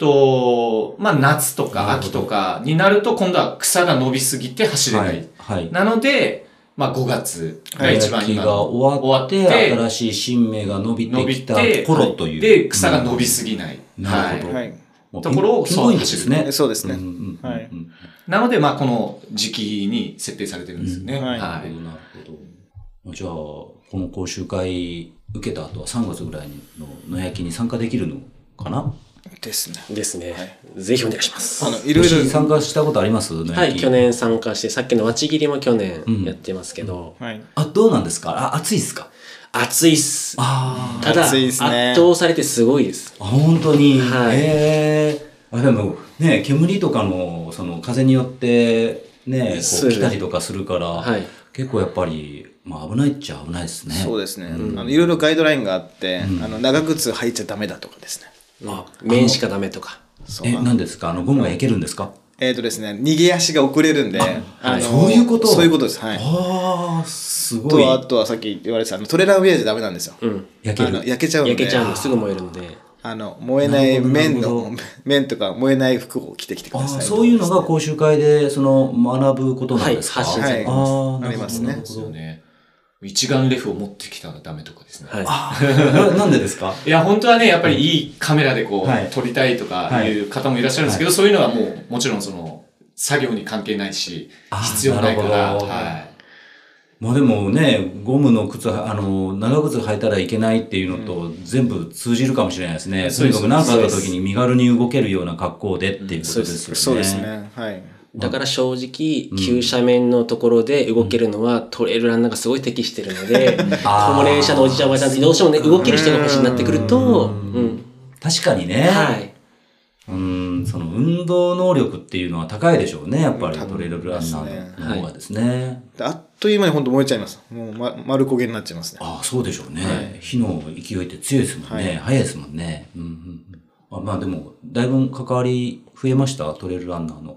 まあ、夏とか秋とかになると今度は草が伸びすぎて走れない。なので、まあ、5月が一番今が終わって、新しい新芽が伸びてきた頃という。で、草が伸びすぎない。なるほど。ところをそう走るね。そうですね。はい。なので、まあ、この時期に設定されてるんですよね。はい。なるほど。じゃあ、この講習会、受けた後は3月ぐらいの野焼きに参加できるのかなですね。ですね。ぜひお願いします。いろいろ参加したことあります？はい、去年参加して、さっきのわちぎりも去年やってますけど。あ、どうなんですか？暑いですか？暑いっす。ただ、圧倒されてすごいです。あ、本当に。でもね、煙とかのその風によってね、来たりとかするから、結構やっぱり。まあ危ないっちゃ危ないですね。そうですね。いろいろガイドラインがあって、長靴履いちゃダメだとかですね。面しかダメとか。何ですか？ゴムがいけるんですか？ですね、逃げ足が遅れるんで、そういうこと？そういうことです。はい。ああ、すごい。あとはさっき言われてたトレーラーウェアじゃダメなんですよ。焼けちゃうんで。すぐ燃えるので。燃えない綿の綿とか燃えない服を着てきてください。そういうのが講習会でその学ぶことなんですか。発信されますね。一眼レフを持ってきたらダメとかですね。なんでですか。いや本当はね、やっぱりいいカメラでこう撮りたいとかいう方もいらっしゃるんですけど、そういうのはもうもちろんその作業に関係ないし必要ないから。まあでもね、ゴムの靴、長靴履いたらいけないっていうのと全部通じるかもしれないですね。とにかく何かあった時に身軽に動けるような格好でっていうことですよね。そうですね。はい。だから正直、急斜面のところで動けるのはトレイルランナーがすごい適してるので、高齢者のおじちゃんおばちゃんってどうしてもね、動ける人が欲しいになってくると、確かにね。はい。その運動能力っていうのは高いでしょうね、やっぱりトレイルランナーの方がですね。あっという間に本当燃えちゃいます。もう、丸焦げになっちゃいますね。ああ、そうでしょうね。はい、火の勢いって強いですもんね。はい、早いですもんね。まあでも、だいぶ関わり増えました、トレイルランナーの。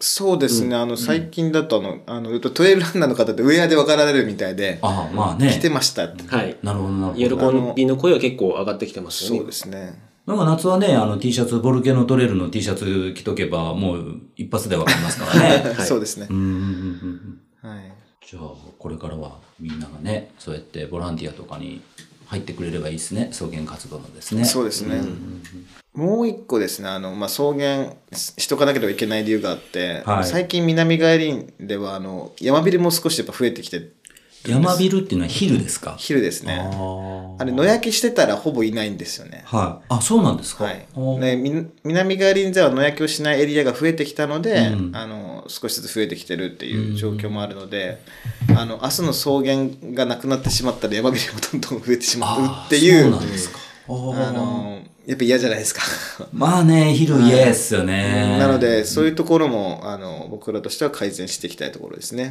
そうですね、最近だとトレイルランナーの方ってウェアで分かられるみたいで、来てましたって。はい。なるほど、なるほど。喜びの声は結構上がってきてますよね。そうですね。なんか夏はね、T シャツ、ボルケのトレイルの T シャツ着とけば、もう一発でわかりますからね。そうですね。じゃあ、これからはみんながね、そうやってボランティアとかに入ってくれればいいですね。草原活動のですね。そうですね。もう一個ですね、草原しとかなければいけない理由があって、はい、最近南外輪では、ヤマビルも少しやっぱ増えてきて、ヤマビルっていうのはヒルですか？ヒルですね。あれ、野焼きしてたらほぼいないんですよね。はい。あ、そうなんですか？はい。南外輪では野焼きをしないエリアが増えてきたので、少しずつ増えてきてるっていう状況もあるので、明日の草原がなくなってしまったらヤマビルもどんどん増えてしまうっていう。そうなんですか。やっぱ嫌じゃないですか。まあね、ヒル嫌ですよね。なので、そういうところも、僕らとしては改善していきたいところですね。は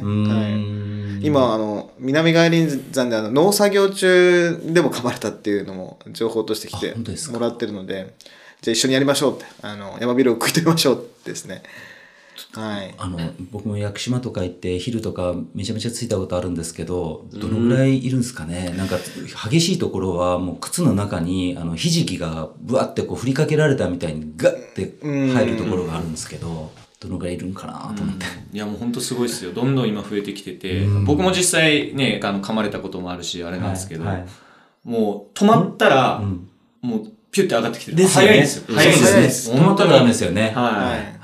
い、今、南外輪山で農作業中でも噛まれたっていうのも情報としてきてもらってるので、じゃあ一緒にやりましょうって、ヤマビルを食い止めましょうってですね。はい、僕も屋久島とか行ってヒルとかめちゃめちゃついたことあるんですけど、どのぐらいいるんですかね。なんか激しいところはもう靴の中にひじきがぶわってこう振りかけられたみたいにガッて入るところがあるんですけど、どのぐらいいるんかなと思って、いやもうほんとすごいですよ。どんどん今増えてきてて、僕も実際ね噛まれたこともあるしあれなんですけど、もう止まったらもうピュッて上がってきてる。早いですよ。早いですね。止まったらダメですよね。はい。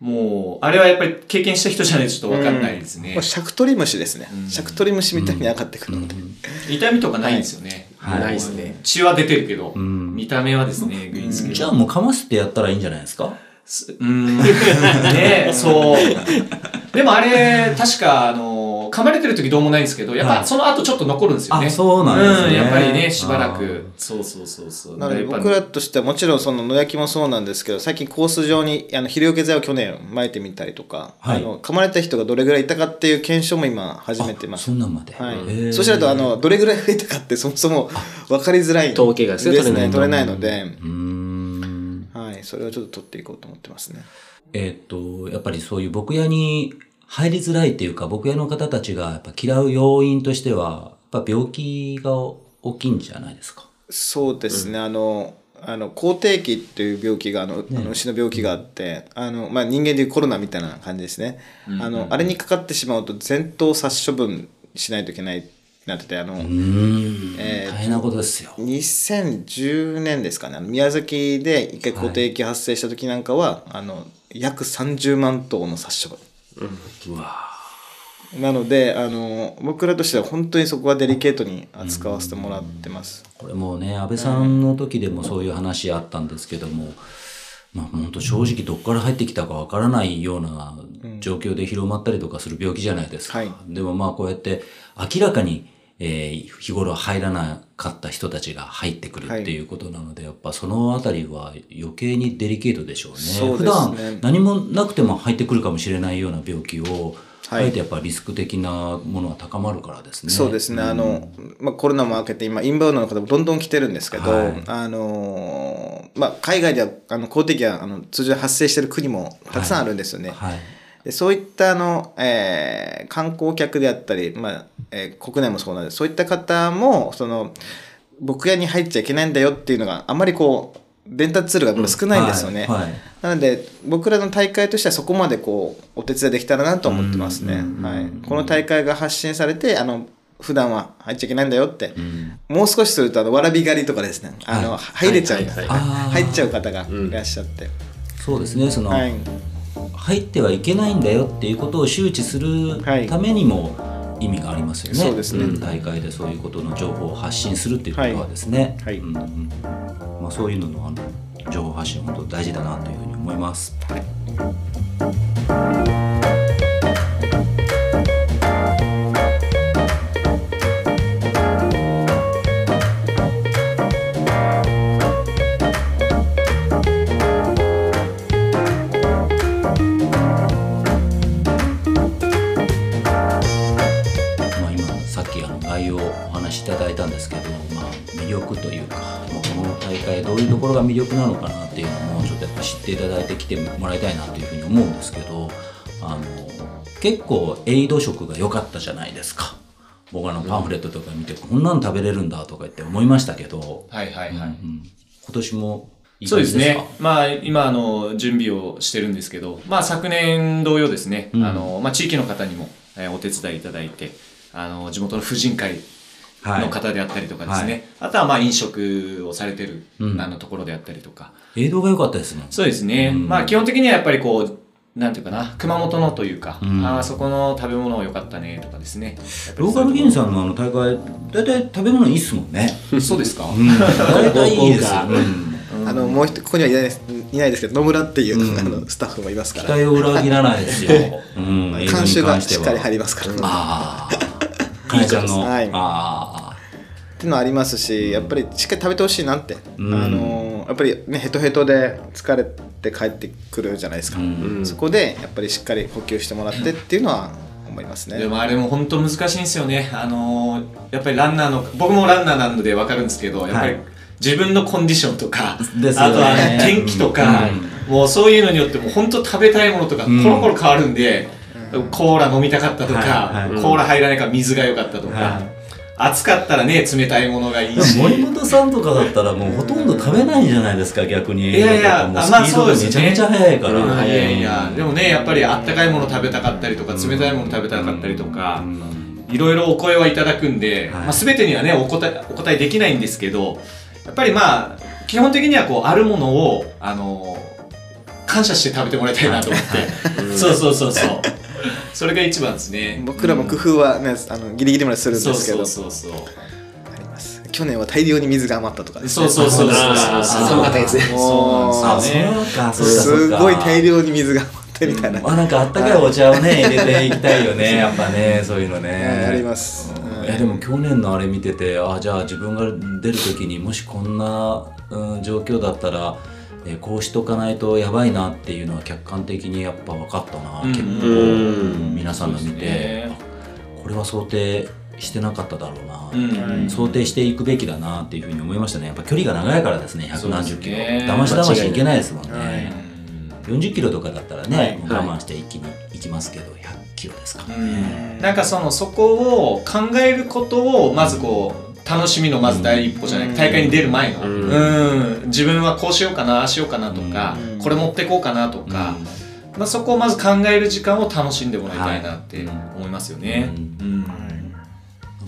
もう、あれはやっぱり経験した人じゃないとちょっと分かんないですね。シャクトリムシですね。シャクトリムシみたいに上がってくるので。痛みとかないんですよね。ないですね。血は出てるけど、見た目はですね、グリーンスケ。じゃあもうかますってやったらいいんじゃないですか？ね、そう。でもあれ、確か、噛まれてる時どうもないんですけど、やっぱその後ちょっと残るんですよね。そうなんですね。やっぱりね、しばらく。そう。なので僕らとしてはもちろんその野焼きもそうなんですけど、最近コース上に昼よけ剤を去年撒いてみたりとか、噛まれた人がどれぐらいいたかっていう検証も今始めてます。そんなんまで。はい。そうしたらどれぐらい増えたかってそもそも分かりづらい。統計がですね、取れないので、はい、それをちょっと取っていこうと思ってますね。やっぱりそういう牧野に、入りづらいっていうか、牧野の方たちがやっぱ嫌う要因としては、やっぱ病気が大きいんじゃないですか。そうですね。口蹄疫っていう病気が、牛の病気があって、人間でいうコロナみたいな感じですね。あれにかかってしまうと、全頭殺処分しないといけないなってて、大変なことですよ。2010年ですかね。宮崎で一回口蹄疫発生した時なんかは、約30万頭の殺処分。なので僕らとしては本当にそこはデリケートに扱わせてもらってます。これもうね、安倍さんの時でもそういう話あったんですけども、まあ本当正直どっから入ってきたかわからないような状況で広まったりとかする病気じゃないですか。でもまあこうやって明らかに日頃入らなかった人たちが入ってくるっていうことなので、やっぱそのあたりは余計にデリケートでしょうね。そうですね。普段何もなくても入ってくるかもしれないような病気を、あえてやっぱリスク的なものは高まるからですね。そうですね。コロナも明けて今インバウンドの方もどんどん来てるんですけど、海外では公的は通常発生してる国もたくさんあるんですよね。はい。そういった観光客であったり、国内もそうなんです。そういった方も僕屋に入っちゃいけないんだよっていうのがあんまりこう伝達ツールが少ないんですよね、うんはいはい、なので僕らの大会としてはそこまでこうお手伝いできたらなと思ってますね、はい、この大会が発信されて普段は入っちゃいけないんだよって、うん、もう少しするとわらび狩りとかですねはい、入れちゃう、はいはいはい、入っちゃう方がいらっしゃって、うん、そうですねその、はい、入ってはいけないんだよっていうことを周知するためにも、はい意味がありますよね。そうですね、うん、大会でそういうことの情報を発信するっていうことはですね、はいうんうんまあ、そういうのの情報発信は本当大事だなというふうに思います、これが魅力なのかなっていうのもちょっとやっぱ知っていただいてきてもらいたいなというふうに思うんですけど結構エイド食が良かったじゃないですか。僕パンフレットとか見て、うん、こんなの食べれるんだとか言って思いましたけど、はいはいはいうん、今年もいい感じですか？そうですね、まあ、今準備をしてるんですけど、まあ、昨年同様ですね、うんまあ、地域の方にもお手伝いいただいて地元の婦人会の方であったりとかですね、はい、あとはまあ飲食をされてる、うん、ところであったりとか映像が良かったですね。そうですね、うんまあ、基本的にはやっぱりこうなんていうかな熊本のというか、うん、あそこの食べ物良かったねとかですねローカル議員さんの大会大体食べ物いいっすもんね。そうですか、うん、大体いいですよ、うん、もう一人ここにはいないですけど野村っていう、うん、スタッフもいますから期待を裏切らないですよ、うん、監修がしっかり入りますから、うん、あかなちゃんの、はい、っていうのありますしやっぱりしっかり食べてほしいなって、うん、やっぱりねヘトヘトで疲れて帰ってくるじゃないですか、うん、そこでやっぱりしっかり補給してもらってっていうのは思いますね。でもあれも本当難しいんですよねやっぱりランナーの僕もランナーなので分かるんですけどやっぱり自分のコンディションとか、ね、あとは天気とか、うん、もうそういうのによっても本当食べたいものとかコロコロ変わるんで、うんコーラ飲みたかったとか、はいはい、コーラ入らないから水が良かったとか、はい、暑かったらね冷たいものがいいし森本さんとかだったらもうほとんど食べないんじゃないですか逆に。いやいやスピードがめちゃめちゃ速いから、まあねいやいやでもねやっぱりあったかいもの食べたかったりとか冷たいもの食べたかったりとかいろいろお声はいただくんで、はいまあ、全てにはねお答えできないんですけどやっぱりまあ基本的にはこうあるものを感謝して食べてもらいたいなと思って、はい、そうそうそうそうそれが一番ですね。僕らも工夫は、ねうん、ギリギリまでするんですけどそうあります去年は大量に水が余ったとかですね。すごい大量に水が余ってみたいな、うん、なんかあったかいお茶をね入れていきたいよねやっぱねそういうのねあります、うん、でも去年のあれ見ててじゃあ自分が出る時にもしこんな、うん、状況だったらこうしとかないとやばいなっていうのは客観的にやっぱ分かったな、うん、結構皆さんの見て、ね、これは想定してなかっただろうな、うん、想定していくべきだなっていうふうに思いましたね。やっぱ距離が長いからですね百何十キロだましだましいけないですもんね、40キロとかだったらね、はい、もう我慢して一気に行きますけど、はい、100キロですからね。なんかそこを考えることをまずこう、うん楽しみのまず第一歩じゃないか大会に出る前の自分はこうしようかなああしようかなとかこれ持ってこうかなとか、まあ、そこをまず考える時間を楽しんでもらいたいなって思いますよね、うんうん、なん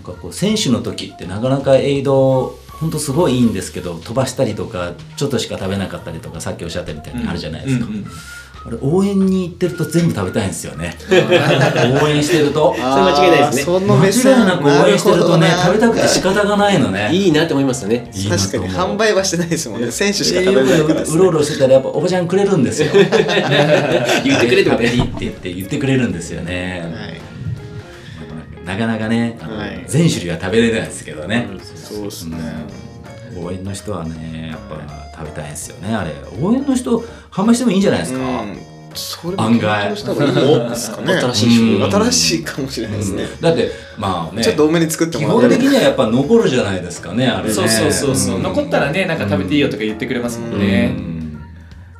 かこう選手の時ってなかなかエイド本当すごいいいんですけど飛ばしたりとかちょっとしか食べなかったりとかさっきおっしゃったみたいにあるじゃないですか、うんうんうんあれ応援に行ってると全部食べたいんですよね応援してるとそれ間違いないですね。その目線間違いなく応援してるとね食べたくて仕方がないのねいいなって思いますよね。確かに販売はしてないですもんね選手しか食べないから、ね、うろうろしてたらやっぱおばちゃんくれるんですよ言ってくれてもね食べりって言ってくれるんですよね、はい、なかなかねはい、全種類は食べれないですけどね、うん、そうですね、うん、応援の人はねやっぱ食べたいですよね。あれ応援の人販売してもいいんじゃないですか、うん、それ案外した方がいいですかね新しいかもしれないですね、うん、だってまあねちょっと多めに作ってもらう基本的にはやっぱ残るじゃないですかねあれねそう、うん、残ったらねなんか食べていいよとか言ってくれますもんね、うんうん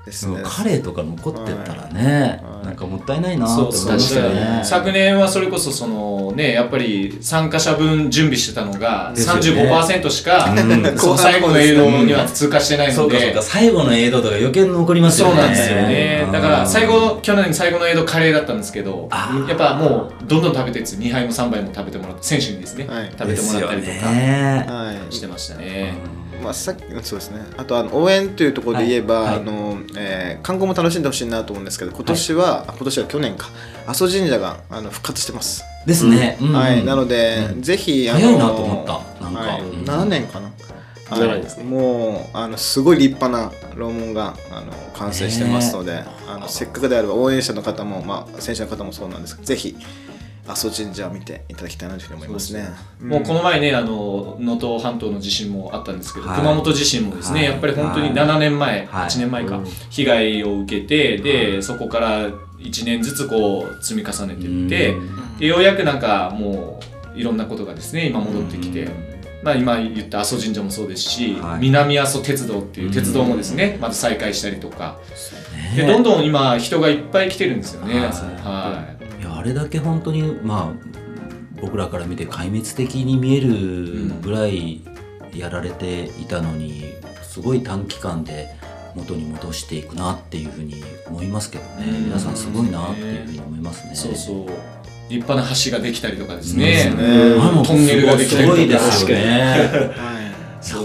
ですね、カレーとか残ってたらね、うんなんかもったいないなって思いましたね。昨年はそれこそそのねやっぱり参加者分準備してたのが 35% しか、うん、その最後の映像には通過してないので、そうか最後の映像とか余計残りますよね。そうなんですよね。だから最後去年最後の映像カレーだったんですけど、やっぱもうどんどん食べて2杯も3杯も食べてもらって選手にですね、はい、食べてもらったりとか、はい、してましたね。まあ、さっきそうですね、あと応援というところで言えば、はいはい、観光も楽しんでほしいなと思うんですけど、今年は去年か阿蘇神社が復活してますですね、うん、はい、なので、うん、ぜひ早いなと思ったなんか、はい、7年かな、うん、はい、ですね、もうすごい立派な楼門が完成してますので、せっかくであれば応援者の方も、まあ、選手の方もそうなんですけど、ぜひ阿蘇神社を見ていただきたいなというふうに思いますね。もうこの前ね能登半島の地震もあったんですけど、はい、熊本地震もですね、はい、やっぱり本当に7年前、はい、8年前か、うん、被害を受けて、でそこから1年ずつこう積み重ねていって、うん、でようやくなんかもういろんなことがですね今戻ってきて、うん、まあ、今言った阿蘇神社もそうですし、はい、南阿蘇鉄道っていう鉄道もですね、うん、また再開したりとか、でどんどん今人がいっぱい来てるんですよね。はい、あれだけ本当に、まあ、僕らから見て壊滅的に見えるぐらいやられていたのに、すごい短期間で元に戻していくなっていうふうに思いますけどね。皆さんすごいなっていうふうに思いますね。そうそう、立派な橋ができたりとかですね、トンネルができたりとか、すごいですよね。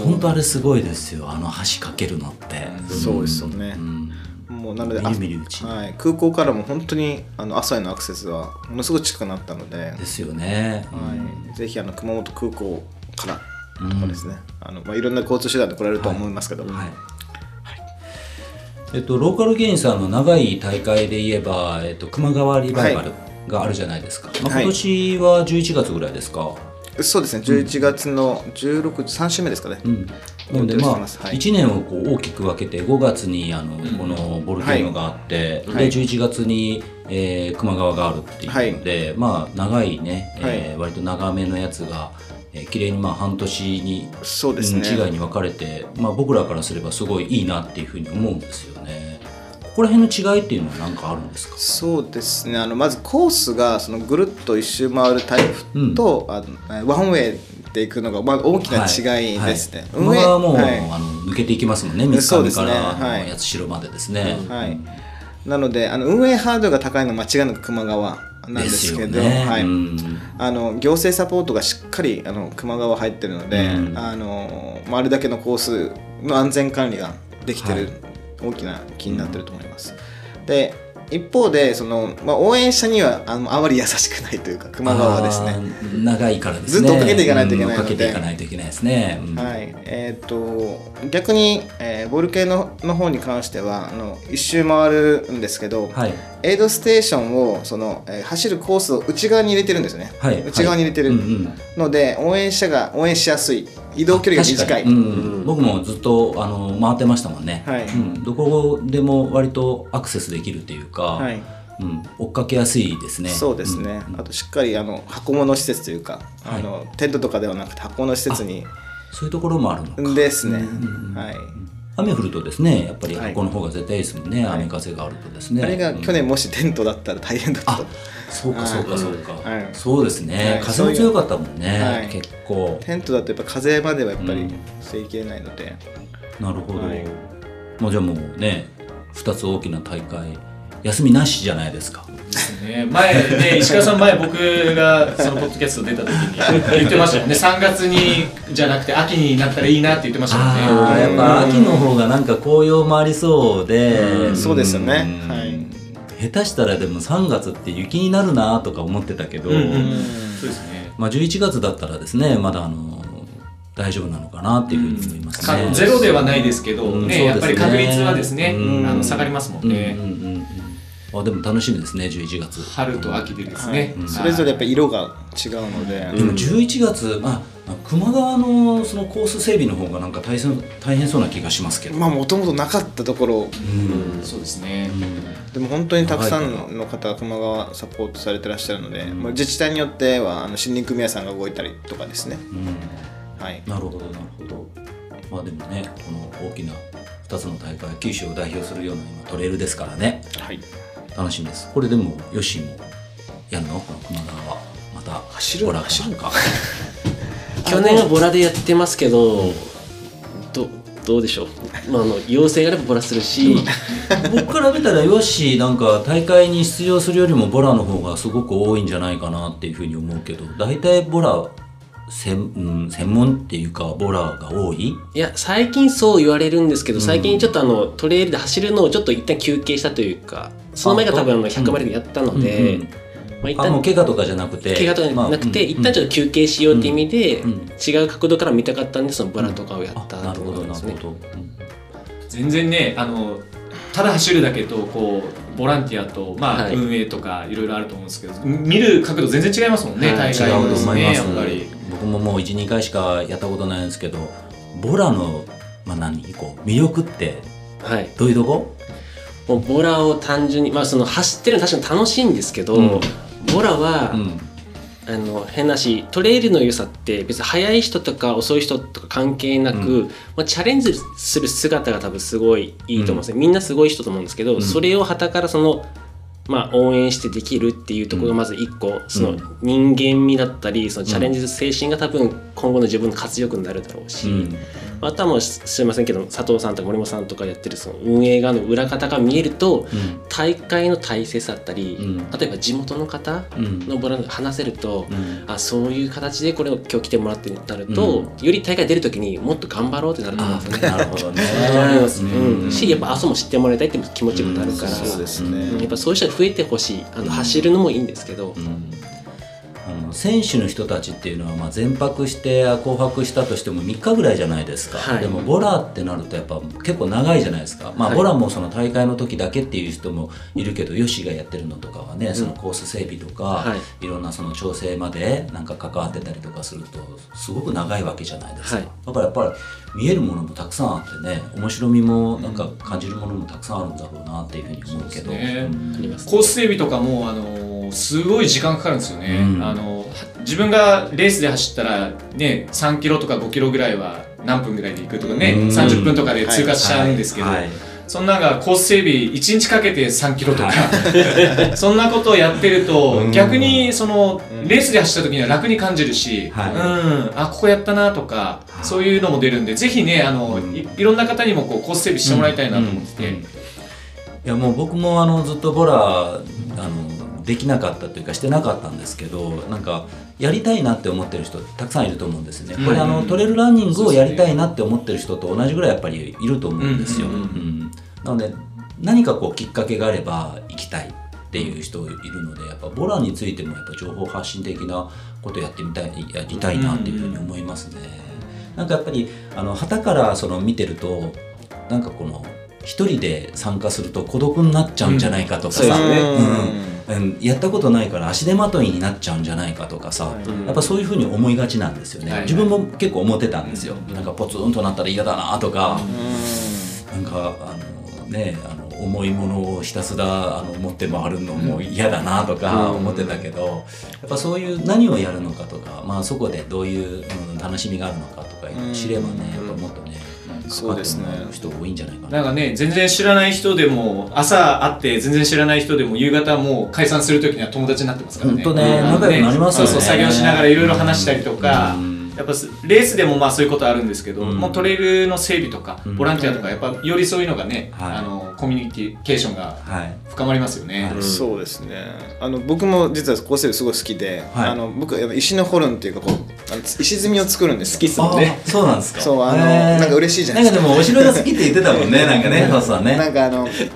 本当あれすごいですよ、橋かけるのって。そうですよね。なのではい、空港からも本当に朝へのアクセスはものすごく近くなったので、ですよね、はい、うん、ぜひ熊本空港からとかですね、うん、まあ、いろんな交通手段で来られると思いますけど、ローカル芸人さんの長い大会で言えば、球磨川リバイバルがあるじゃないですか、はい、まあ、今年は11月ぐらいですか、はい、そうですね、11月の16、3週目ですかね。なので、まあ1年をこう大きく分けて、5月にこのボルケーノがあって、で11月に球磨川があるっていうので、まあ長いね、割と長めのやつが綺麗にまあ半年に違いに分かれて、まあ僕らからすればすごいいいなっていうふうに思うんですよね。ここら辺の違いっていうのは何かあるんですか？そうですね、まずコースがぐるっと一周回るタイプと、うん、ワンウェイで行くのが、まあ、大きな違いですね。運営はもう、はい、抜けていきますもんね、三上から八代までですね。なので運営ハードルが高いのは間違いなく球磨川なんですけど、行政サポートがしっかり球磨川入ってるので、うん、あれだけのコースの安全管理ができてる、はい、大きな気になってると思います。うん、で一方でまあ、応援者にはあまり優しくないというか、球磨川はですね長いからですね、ずっとかけていかないといけないので、かけていかないといけないですね。うん、はい、逆に、ボルケーノの方に関しては一周回るんですけど、はい、エイドステーションを走るコースを内側に入れてるんですよね。はい、内側に入れてるので、応援者が応援しやすい。移動距離が短い、僕もずっと回ってましたもんね、はい、うん、どこでも割とアクセスできるというか、はい、うん、追っかけやすいですね。そうですね、うん、あとしっかり箱物施設というか、はい、テントとかではなくて箱物施設に、そういうところもあるのかですね。雨降るとですね、やっぱり箱の方が絶対いいですもんね、はい、雨風があるとですね。あれが去年もしテントだったら大変だったと。そうかそうかそうか、そうですね、風も強かったもんね、結構。テントだとやっぱ風まではやっぱり防ぎきれないので。なるほど。まあじゃあもうね、2つ大きな大会休みなしじゃないですか。前ね、石川さん、前僕がそのポッドキャスト出た時に言ってましたもんね、3月にじゃなくて秋になったらいいなって言ってましたもんね。やっぱ秋の方がなんか紅葉もありそうで、そうですよね、下手したらでも3月って雪になるなとか思ってたけど、11月だったらですね、まだ大丈夫なのかなっていうふうに思いますね。ゼロではないですけどね、やっぱり確率はですね下がりますもんね。でも楽しみですね、11月、春と秋でですね、それぞれやっぱり色が違うので。でも11月、まあ球磨川のそのコース整備の方がなんか大変そうな気がしますけど、まあもともとなかったところ、そうですね、でも本当にたくさんの方が球磨川サポートされてらっしゃるので、自治体によっては森林組合さんが動いたりとかですね。なるほどなるほど。まあでもね、この大きな2つの大会、九州を代表するような今トレイルですからね。はい、楽しみです。これでもヨッシーもやるの？この熊川はまた走るのか去年はボラでやってますけど、どうでしょう、まあ、要請があればボラするし僕から見たらヨッシーなんか大会に出場するよりもボラの方がすごく多いんじゃないかなっていうふうに思うけど、大体ボラ専門っていうかボラが多い？いや最近そう言われるんですけど、最近ちょっとトレイルで走るのをちょっと一旦休憩したというか、その前が多分100マイルでやったので。もう怪我とかじゃなくて、怪我とかじゃなくて一旦ちょっと休憩しようって意味で、違う角度から見たかったんで、そのボラとかをやったところですね。全然ね、ただ走るだけとこうボランティアと、まあ、運営とかいろいろあると思うんですけど、見る角度全然違いますもんね、大会はですね。やっぱり僕ももう 1,2 回しかやったことないんですけど、ボラの、まあ、魅力ってどういうとこ？もうボラを単純に、まあ、その走ってるの確かに楽しいんですけど、ボラは、変なしトレイルの良さって別に速い人とか遅い人とか関係なく、まあ、チャレンジする姿が多分すごいいいと思うんですね、みんなすごい人と思うんですけど、それをはたからその、まあ、応援してできるっていうところがまず一個、その人間味だったりそのチャレンジする精神が多分今後の自分の活力になるだろうし、あとはもうすいませんけど佐藤さんとか森本さんとかやってるその運営側の裏方が見えると、大会の大切さだったり、例えば地元の方のボランティア話せると、あそういう形でこれを今日来てもらってなると、より大会出る時にもっと頑張ろうってなると思うんですよね。なるほどね。しやっぱ阿蘇も知ってもらいたいって気持ちもあるから、そうですね、やっぱそういう人が増えてほしい。走るのもいいんですけど。選手の人たちっていうのは、まあ、全泊して紅白したとしても3日ぐらいじゃないですか、でもボラってなるとやっぱ結構長いじゃないですか、まあ、ボラもその大会の時だけっていう人もいるけど、ヨシがやってるのとかはね、そのコース整備とか、いろんなその調整までなんか関わってたりとかするとすごく長いわけじゃないですか、だからやっぱり見えるものもたくさんあってね、面白みもなんか感じるものもたくさんあるんだろうなっていうふうに思うけど、コース整備とかもすごい時間かかるんですよね、自分がレースで走ったら、ね、3キロとか5キロぐらいは何分ぐらいで行くとかね、30分とかで通過しちゃうんですけど、そんながコース整備1日かけて3キロとか、そんなことをやってると逆にそのレースで走った時には楽に感じるし、あここやったなとかそういうのも出るんで、ぜひねいろんな方にもこうコース整備してもらいたいなと思ってて、いやもう僕もずっとボラできなかったというかしてなかったんですけど、なんかやりたいなって思ってる人たくさんいると思うんですね。これトレイルランニングをやりたいなって思ってる人と同じぐらいやっぱりいると思うんですよ。なので何かこうきっかけがあれば行きたいっていう人いるので、やっぱボラについてもやっぱ情報発信的なことやってみたい、やりたいなっていうふうに思いますね。なんかやっぱり旗から見てるとなんかこの一人で参加すると孤独になっちゃうんじゃないかとかさ、やったことないから足手まといになっちゃうんじゃないかとかさ、やっぱそういうふうに思いがちなんですよね。自分も結構思ってたんですよ、なんかポツンとなったら嫌だなとか、なんか重いものをひたすら持って回るのも嫌だなとか思ってたけど、やっぱそういう何をやるのかとか、まあ、そこでどういう楽しみがあるのかとか知ればね、やっぱもっとねそうですね、人多いんじゃないかな。なんかね、全然知らない人でも朝会って全然知らない人でも夕方もう解散する時には友達になってますからね。本当ね、仲良くなりますよね。そう、作業しながらいろいろ話したりとか、やっぱレースでもまあそういうことあるんですけど、もうトレイルの整備とかボランティアとかやっぱよりそういうのがね、コミュニケーションが深まりますよね。そうですね。僕も実はコース整備すごい好きで、僕やっぱ石の掘るんっていうかこう。石積みを作るんです。好きっすもんね。そうなんですか。そうなんか嬉しいじゃないですか。なんかでもお城が好きって言ってたもんね。なんかね、そうそうね。なんか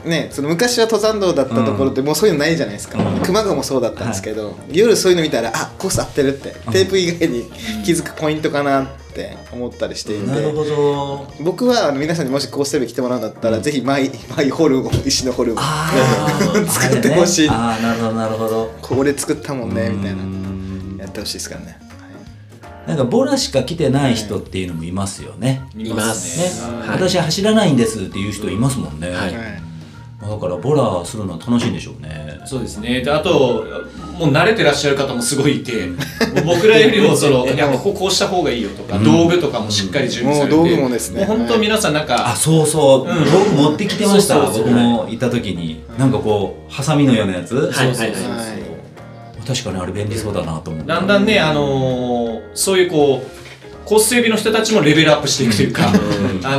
ね、その昔は登山道だったところってもうそういうのないじゃないですか。熊谷もそうだったんですけど、夜そういうの見たらあコース合ってるってテープ以外に気づくポイントかなって思ったりしていて。なるほど。僕は皆さんにもしコース整備来てもらうんだったらぜひマイホルンを石のホルンを作ってほしい。ああなるほどなるほど。これ作ったもんねみたいなやってほしいですからね。なんかボラしか来てない人っていうのもいますよね。いますね。私走らないんですっていう人いますもんね。だからボラするのは楽しいんでしょうね。そうですね。であともう慣れてらっしゃる方もすごいいて、僕らよりもそのやっぱこうした方がいいよとか、うん、道具とかもしっかり準備されて、うん、もう道具もですね、もう本当皆さんなんか、あ、そうそう、うん、道具持ってきてました。そうそうそう、僕も行った時に、はい、なんかこうハサミのようなやつ、はい、そうそうそうそう、はい、確かにあれ便利そうだなと思って、だんだんね、そういうこうコース整備の人たちもレベルアップしていくというか、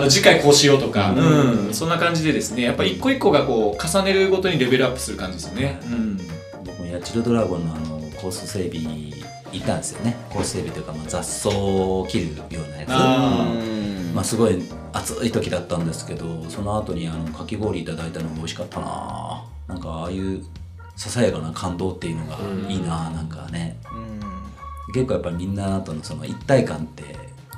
うん、次回こうしようとか、うんうん、そんな感じでですね、やっぱり一個一個がこう重ねるごとにレベルアップする感じですよね。僕もヤチルドラゴンのコース整備行ったんですよね。コース整備というか、まあ、雑草を切るようなやつ、まあ、すごい暑い時だったんですけど、その後にかき氷いただいたのが美味しかったな。なんかああいうささやかな感動っていうのがいいな、なんかね。結構やっぱりみんなとのその一体感って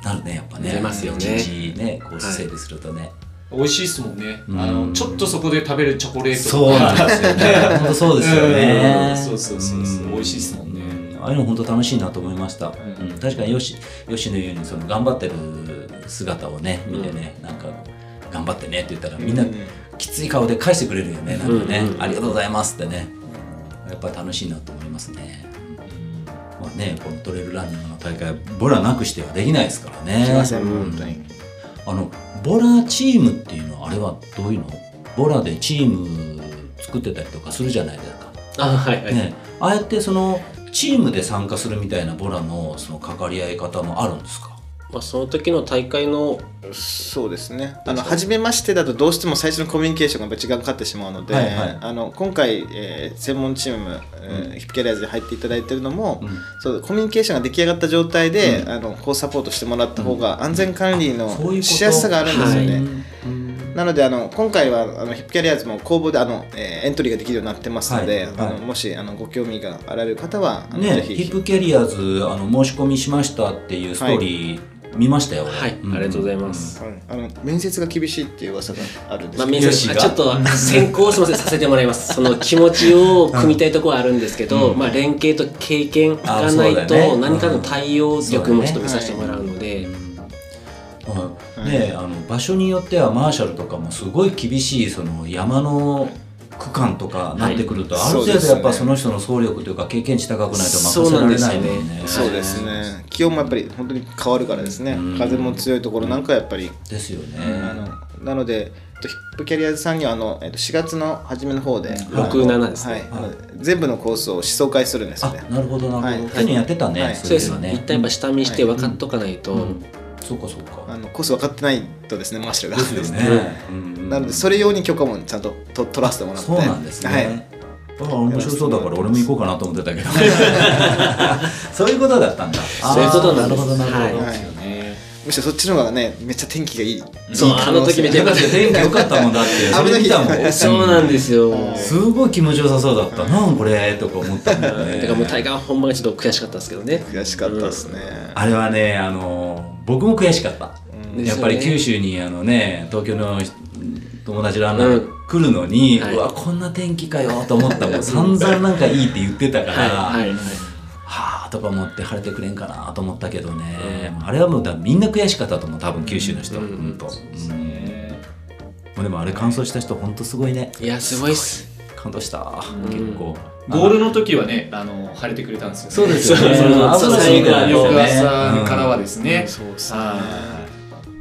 なるね、やっぱね。出ますよね。一日ね、コース整備するとね、はい、美味しいですもんね。ちょっとそこで食べるチョコレートとか。そうなんですよね。本当そうですよね。そうそうそうそう、美味しいですもんね。ああいうの本当楽しいなと思いました。うん、確かによしのようにその頑張ってる姿をね見てね、なんか頑張ってねって言ったらみんなきつい顔で返してくれるよね。なんかね、ありがとうございますってね。やっぱ楽しいなと思いますね。まあね、このトレイルランニングの大会、ボラなくしてはできないですからね。すいません、本当に。ボラチームっていうのはあれはどういうの？ボラでチーム作ってたりとかするじゃないですか。あ、はいはい、ね、ああやってそのチームで参加するみたいなボラのそのかかり合い方もあるんですか？まあ、その時の大会の、そうですね、初めましてだとどうしても最初のコミュニケーションが時間かかってしまうので、はいはい、今回、専門チーム、ヒップキャリアーズに入っていただいているのも、うん、そうコミュニケーションが出来上がった状態で、うん、こうサポートしてもらった方が安全管理のしやすさがあるんですよね。なので今回はヒップキャリアーズも公募でエントリーができるようになってますので、もしご興味があられる方はぜひ。ヒップキャリアーズ申し込みしましたっていうストーリー見ましたよ。はい、ありがとうございます。面接が厳しいっていう噂があるんですけど、面接ちょっと先行させてもらいます。その気持ちを組みたいところはあるんですけど、まあ連携と経験がないと何かの対応力も一つさせてもらうので。ね、場所によってはマーシャルとかもすごい厳しいその山の区間とかなってくると、ある程度やっぱその人の総力というか経験値高くないと任せられないもんね。そうですね。気温もやっぱり本当に変わるからですね。風も強いところなんかやっぱりですよね。なのでヒップキャリアーズさんには4月の初めの方で6、7ですね、全部のコースを思想会するんですよね。なるほどなるほど。去年やってたね。そうですね。一旦やっぱ下見して分かっとかないと。そうかそうか。コース分かってないとですね、マーシャルがですね。なのでそれ用に許可もちゃんと取らせてもらって。そうなんですね。はい。面白そうだから俺も行こうかなと思ってたけど。そういうことだったんだ。そういうことなんです。なるほどなるほど。むしろそっちの方がね、めっちゃ天気がいい。そう、時めっちゃ天気良かったもんだって。そうなんですよ。すごい気持ちよさそうだった。なんこれとか思ったんだよね。てかもう大会本番がちょっと悔しかったですけどね。悔しかったですね。あれはね、僕も悔しかった。やっぱり九州にね、東京の友達ランナー来るのに、うわこんな天気かよと思ったもん。散々なんかいいって言ってたから、はあとか思って晴れてくれんかなと思ったけどね。あれはもうみんな悔しかったと思う。多分九州の人は本当。でもあれ完走した人本当すごいね。いやすごいっす。感動した。結構。ゴールの時はね、晴れてくれたんですよ。そうですよね。最後の翌朝からはですね。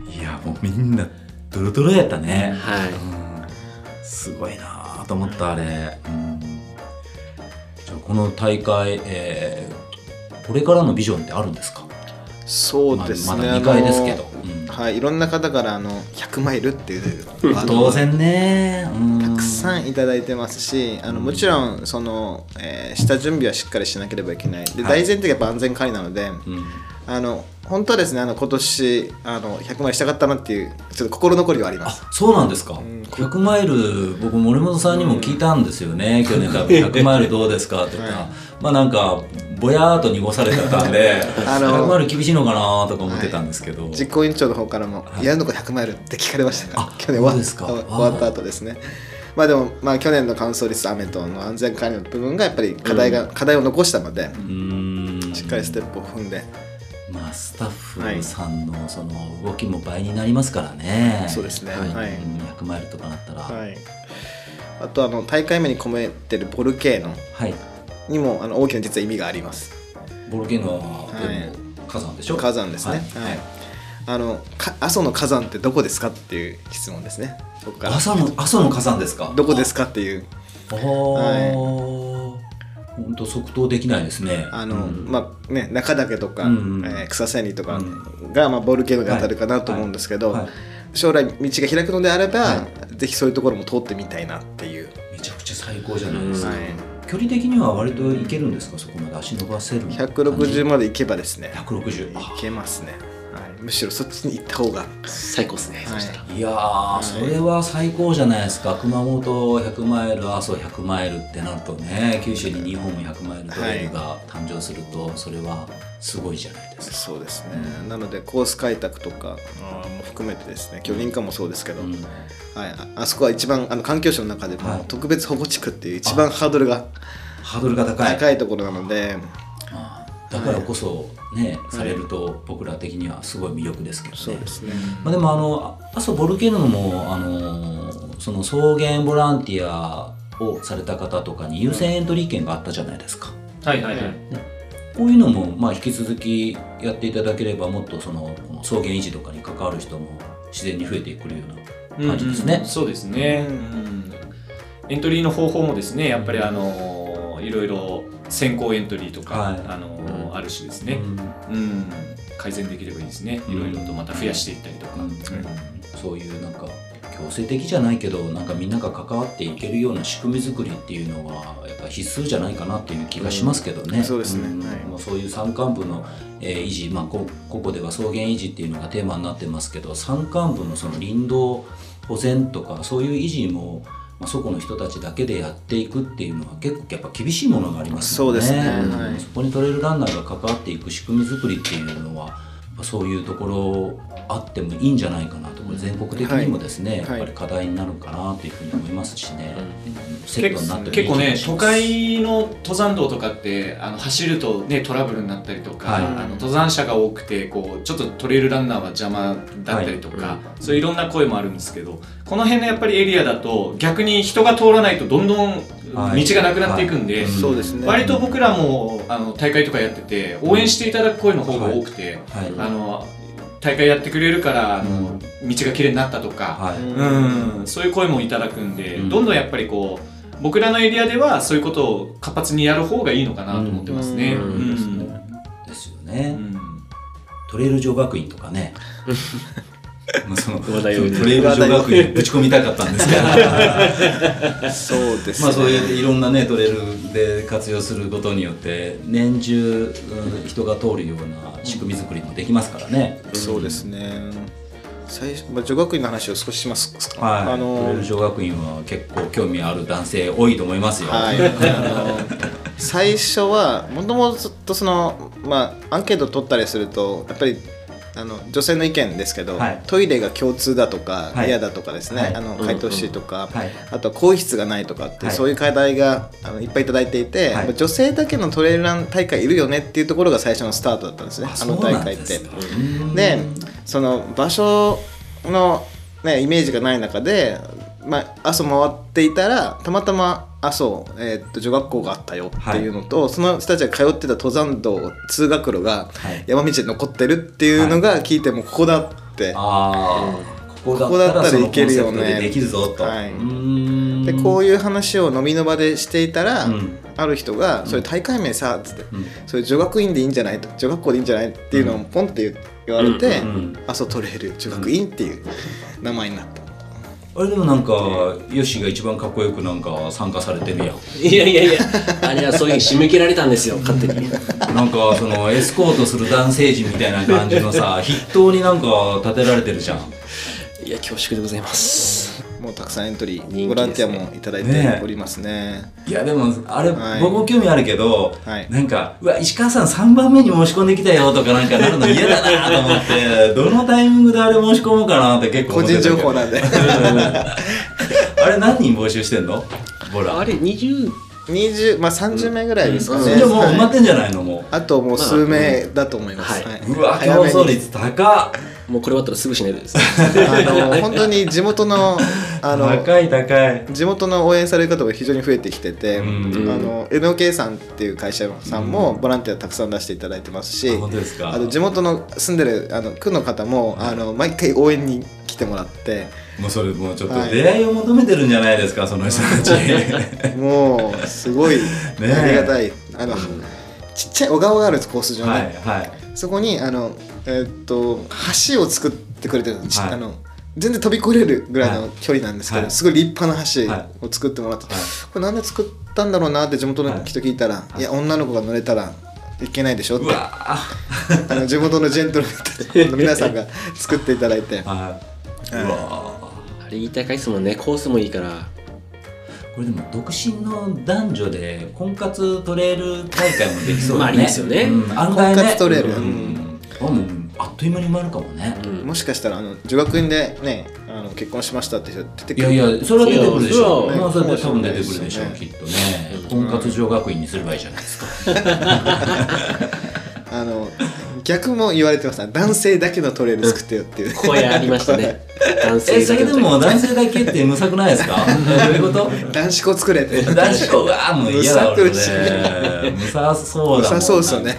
いやもうみんなドロドロやったね。はい。すごいなと思ったあれ。じゃあこの大会、これからのビジョンってあるんですか？そうですね。まだ2回ですけど。はい、いろんな方から100マイルっていう当然ね、たくさんいただいてますし、もちろんその、下準備はしっかりしなければいけないで、大前提がやっぱ安全管理なので、本当はですね、今年100マイルしたかったなっていうちょっと心残りはあります。あ、そうなんですか。100マイル僕森本さんにも聞いたんですよね、去年から100マイルどうですかとか、まあなんかぼやーっと濁されてたんで100マイル厳しいのかなとか思ってたんですけど、実行委員長の方からも「やるのか100マイル」って聞かれましたから、去年終わった後ですね。まあでも去年の完走率、アメとの安全管理の部分がやっぱり課題を残したので、しっかりステップを踏んで、まあスタッフさんのその動きも倍になりますからね。そうですね。100マイルとかなったら、あと大会目に込めてるボルケーノにも大きな実は意味があります。ボルケーノは火山でしょ。火山ですね、はいはい。阿蘇の火山ってどこですかっていう質問ですね。ここから阿蘇の火山ですか、どこですかっていう。ああ、本当即答できないですね。まあね、中岳とか、草千里とかが、ボルケーノが当たるかなと思うんですけど、将来道が開くのであればぜひそういうところも通ってみたいなっていう。めちゃくちゃ最高じゃないですか。距離的には割といけるんですか、そこまで足伸ばせる。160までいけばですね。160いけますね。むしろそっちに行った方が最高ですね。いやー、それは最高じゃないですか。熊本100マイル、阿蘇100マイルってなるとね、九州に日本も100マイルドレイルが誕生すると、それはすごいじゃないですか。そうですね。なのでコース開拓とかも含めてですね、巨林化もそうですけど、あそこは一番環境省の中でも特別保護地区っていう一番ハードルが高いところなので、だからこそね、されると僕ら的にはすごい魅力ですけどね。そうですね。まあでも阿蘇ボルケーノもその草原ボランティアをされた方とかに優先エントリー権があったじゃないですか。はいはいはい。こういうのもまあ引き続きやっていただければ、もっとその草原維持とかに関わる人も自然に増えてくるような感じですね。そうですね。エントリーの方法もですね、やっぱりいろいろ先行エントリーとか、ある種ですね、改善できればいいですね。いろいろとまた増やしていったりとか、そういうなんか強制的じゃないけど、なんかみんなが関わっていけるような仕組み作りっていうのはやっぱ必須じゃないかなっていう気がしますけどね。そうですね。そういう山間部の維持、ここでは草原維持っていうのがテーマになってますけど、山間部のその林道保全とかそういう維持もそこの人たちだけでやっていくっていうのは結構やっぱ厳しいものがありますよね。そうですね、はい、そこにトレイルランナーが関わっていく仕組み作りっていうのはそういうところあってもいいんじゃないかなと、これ全国的にもですね、やっぱり課題になるかなというふうに思いますしね。結構ね、都会の登山道とかって走るとねトラブルになったりとか、登山者が多くてちょっとトレイルランナーは邪魔だったりとか、そういういろんな声もあるんですけど、この辺のやっぱりエリアだと逆に人が通らないとどんどん道がなくなっていくんで、割と僕らも大会とかやってて応援していただく声の方が多くて、大会やってくれるから道がきれいになったとか、そういう声もいただくんで、どんどんやっぱり僕らのエリアではそういうことを活発にやる方がいいのかなと思ってますね。ですよね。トレイル女学院とかね、トレイル女学院ぶち込みたかったんですけど、そうですね。まあそういういろんなねトレイルで活用することによって年中人が通るような仕組み作りもできますからね。そうですね。女学院の話を少ししますか。はい。トレイル女学院は結構興味ある男性多いと思いますよ。最初はもともとアンケート取ったりするとやっぱり。女性の意見ですけど、トイレが共通だとか嫌だとかですね、回答しとか、あとは更衣室がないとかってそういう課題がいっぱいいただいていて、女性だけのトレイルラン大会いるよねっていうところが最初のスタートだったんですね、あの大会って。でその場所のイメージがない中で阿蘇回っていたらたまたま。阿蘇女学校があったよっていうのと、その人たちが通ってた登山道通学路が山道で残ってるっていうのが聞いても、ここだって、ここだったら行けるよね、できるぞと。でこういう話を飲みの場でしていたら、ある人が「それ大会名さ」っつって「それ女学院でいいんじゃない?」と「女学校でいいんじゃない?」っていうのをポンって言われて「阿蘇トレイル女学院」っていう名前になった。あれでもなんかヨシが一番かっこよくなんか参加されてるやん。いやいやいや、あれはそういう締め切られたんですよ勝手に。なんかそのエスコートする男性陣みたいな感じのさ、筆頭になんか立てられてるじゃん。いや恐縮でございます。もうたくさんエントリー、ボランティアもいただいておりますね。いやでもあれ僕も興味あるけど、なんかうわ石川さん3番目に申し込んできたよとかなんかなるの嫌だなと思って、どのタイミングであれ申し込もうかなって結構個人情報なんで。あれ何人募集してんの？ボラあれ20、まあ30名ぐらいですかね。じゃあもう埋まってんじゃないの？もうあともう数名だと思います。うわ競争率高っ。もうこれ終わったらすぐ死ねるです本当に地元 の、地元の応援される方が非常に増えてきてて、NOK さんっていう会社さんもボランティアたくさん出していただいてますし、あと地元の住んでる区の方も毎回応援に来てもらって、もうそれもうちょっと出会いを求めてるんじゃないですか、その人たちもうすごいありがたい、ちっちゃい小川があるコース上に、そこに橋を作ってくれてるんです、全然飛び越えれるぐらいの距離なんですけど、すごい立派な橋を作ってもらって、これなんで作ったんだろうなって地元の人聞いたら、いや女の子が乗れたらいけないでしょって、地元のジェントルメンの皆さんが作っていただいて、あれ言いたいですもんね、コースもいいから。これでも独身の男女で婚活トレール大会もできそうだね。婚活トレール、あっという間に生まれるかもね。もしかしたら女学院でね、結婚しましたって人出てくる。いやいや、それは出てくるでしょう。まあそれは多分出てくるでしょう、きっとね。婚活女学院にすればいいじゃないですか。逆も言われてました。男性だけのトレール作ってよっていう声ありましたね。それでも男性だけって無策ないですか？どういうこと？男子校作れって。男子校がもう嫌だろうね。無策そうだもん。無策そうですよね。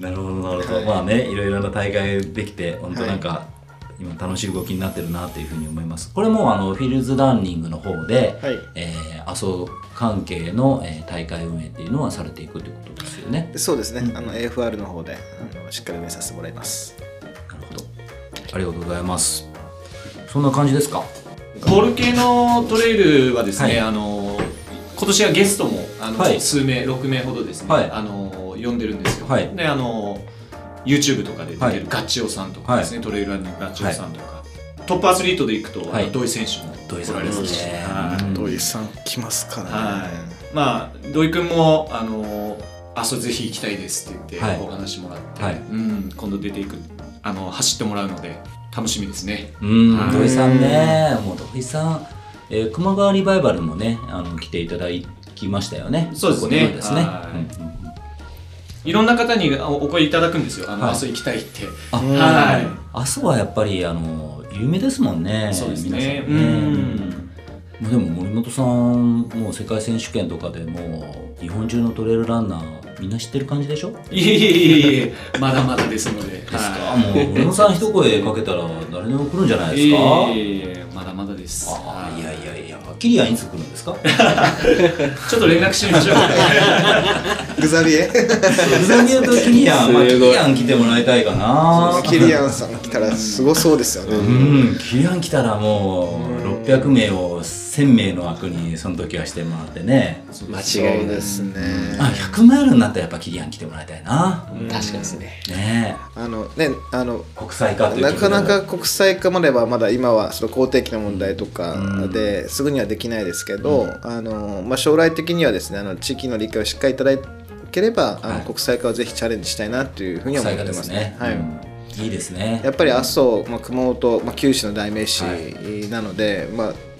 なるほどなるほど、まあね、いろいろな大会できて本当なんか今楽しい動きになってるなというふうに思います。これもフィールズランニングの方で、阿蘇関係の大会運営っていうのはされていくということですよね。そうですね、AFR の方でしっかり運営させてもらいます。なるほど、ありがとうございます。そんな感じですか。ボルケノトレイルはですね、今年はゲストも数名、6名ほどですね、呼んでるんですよ。でYouTube とかで出てるガッチオさんとかですね、トレイルランニングガッチオさんとか、トップアスリートでいくと土井選手も来られますし、土井さん来ますからね。まあ土井君も阿蘇ぜひ行きたいですって言ってお話もらって、今度出ていく走ってもらうので楽しみですね。土井さんね、もう土井さん熊川リバイバルもね、来ていただきましたよね。そうですね。いろんな方にお声いただくんですよ。阿蘇行きたいって。阿蘇はやっぱり有名ですもんね。そうですね。でも森本さんもう世界選手権とかでもう日本中のトレイルランナーみんな知ってる感じでしょ？いえいえいえ、まだまだですので。ですか。もう森本さん一声かけたら誰でも来るんじゃないですか。まだまだです。ああ、いやいやいや、キリアいつ来るんですか？ちょっと連絡してみましょう。グザビエ？グザビエとキリアン、キリアン来てもらいたいかな。キリアンさん来たらすごそうですよね。うん、キリアン来たらもう600名を1000名の枠にその時はしてもらってね。間違いですね。あ、100マイルになったらやっぱキリアン来てもらいたいな。確かですね。ね、国際化という。なかなか国際化まではまだ今はその肯定の問題とかですぐにはできないですけど、将来的にはですね、地域の理解をしっかりいただければ、国際化をぜひチャレンジしたいなというふうに思ってますね。いいですね。やっぱり阿蘇、熊本、九州の代名詞なので、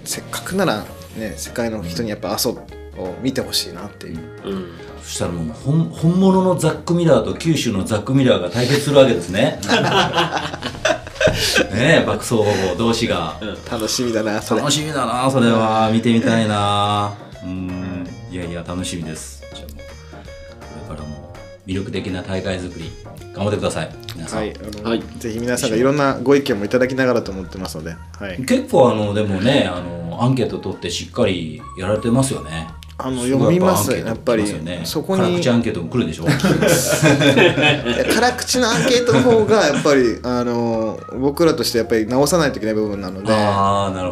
せっかくならね、世界の人にやっぱ阿蘇を見てほしいなっていう。そしたらもう本物のザックミラーと九州のザックミラーが対決するわけですね。ね、爆走同士が楽しみだな、それ楽しみだな、それは見てみたいな。いやいや楽しみです。じゃあこれからも魅力的な大会作り頑張ってください皆さん。ぜひ皆さんがいろんなご意見もいただきながらと思ってますので、結構でもね、アンケート取ってしっかりやられてますよね。読みます、やっぱり。そこに辛口アンケートも来るでしょ。辛口のアンケートの方がやっぱり僕らとしてやっぱり直さないといけない部分なので、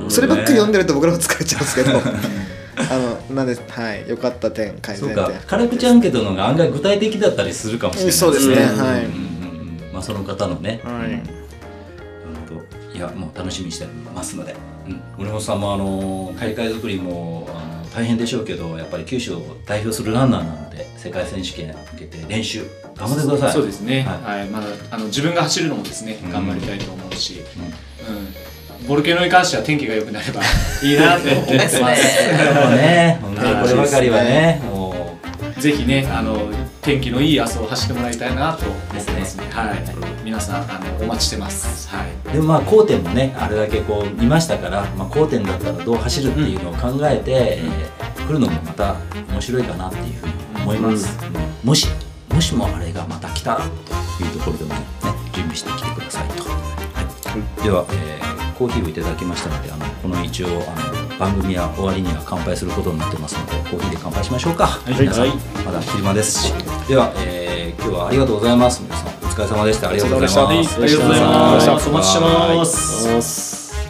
そればっかり読んでると僕らも疲れちゃうんですけど、なんで良かった点、改善点。そうか、辛口アンケートの方が案外具体的だったりするかもしれないですね。そうですね。まあその方のね、いやもう楽しみにしてますので、森本さんも大会作りも大変でしょうけど、やっぱり九州を代表するランナーなので、世界選手権に向けて練習頑張ってください。そうですね。まだ自分が走るのもですね、頑張りたいと思うし、ボルケノに関しては天気が良くなればいいなって思ってます。こればかりはね、ぜひね天気のいい朝を走ってもらいたいなと思ってますね。はい、皆さんお待ちしてます。はい。でもまあ高点もねあれだけこう見ましたから、まあ高点だったらどう走るっていうのを考えて、来るのもまた面白いかなっていうふうに思います。もしもあれがまた来たらというところでもね準備してきてくださいと。はい。では、コーヒーをいただきましたので、この一応番組は終わりには乾杯することになってますので、コーヒーで乾杯しましょうか。はい、皆さん、はい、まだ昼間ですし、では、今日はありがとうございます。皆さんお疲れ様でした。ありがとうございます。ありがとうございます。お待ちしてます。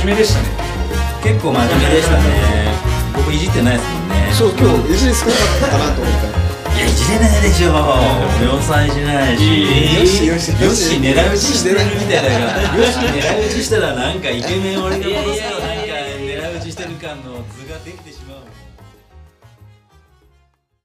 真面目でしたね。結構真面目でしたね。僕いじってないですもんね。そう、今日いじり少なかったかなと思った。いや、いじれないでしょ。量産しないし、よし狙い撃ちしてるみたいな。よし狙い撃ちしたらなんかイケメン俺が戻すよ。なんか狙い撃ちしてる感の図ができてしまう。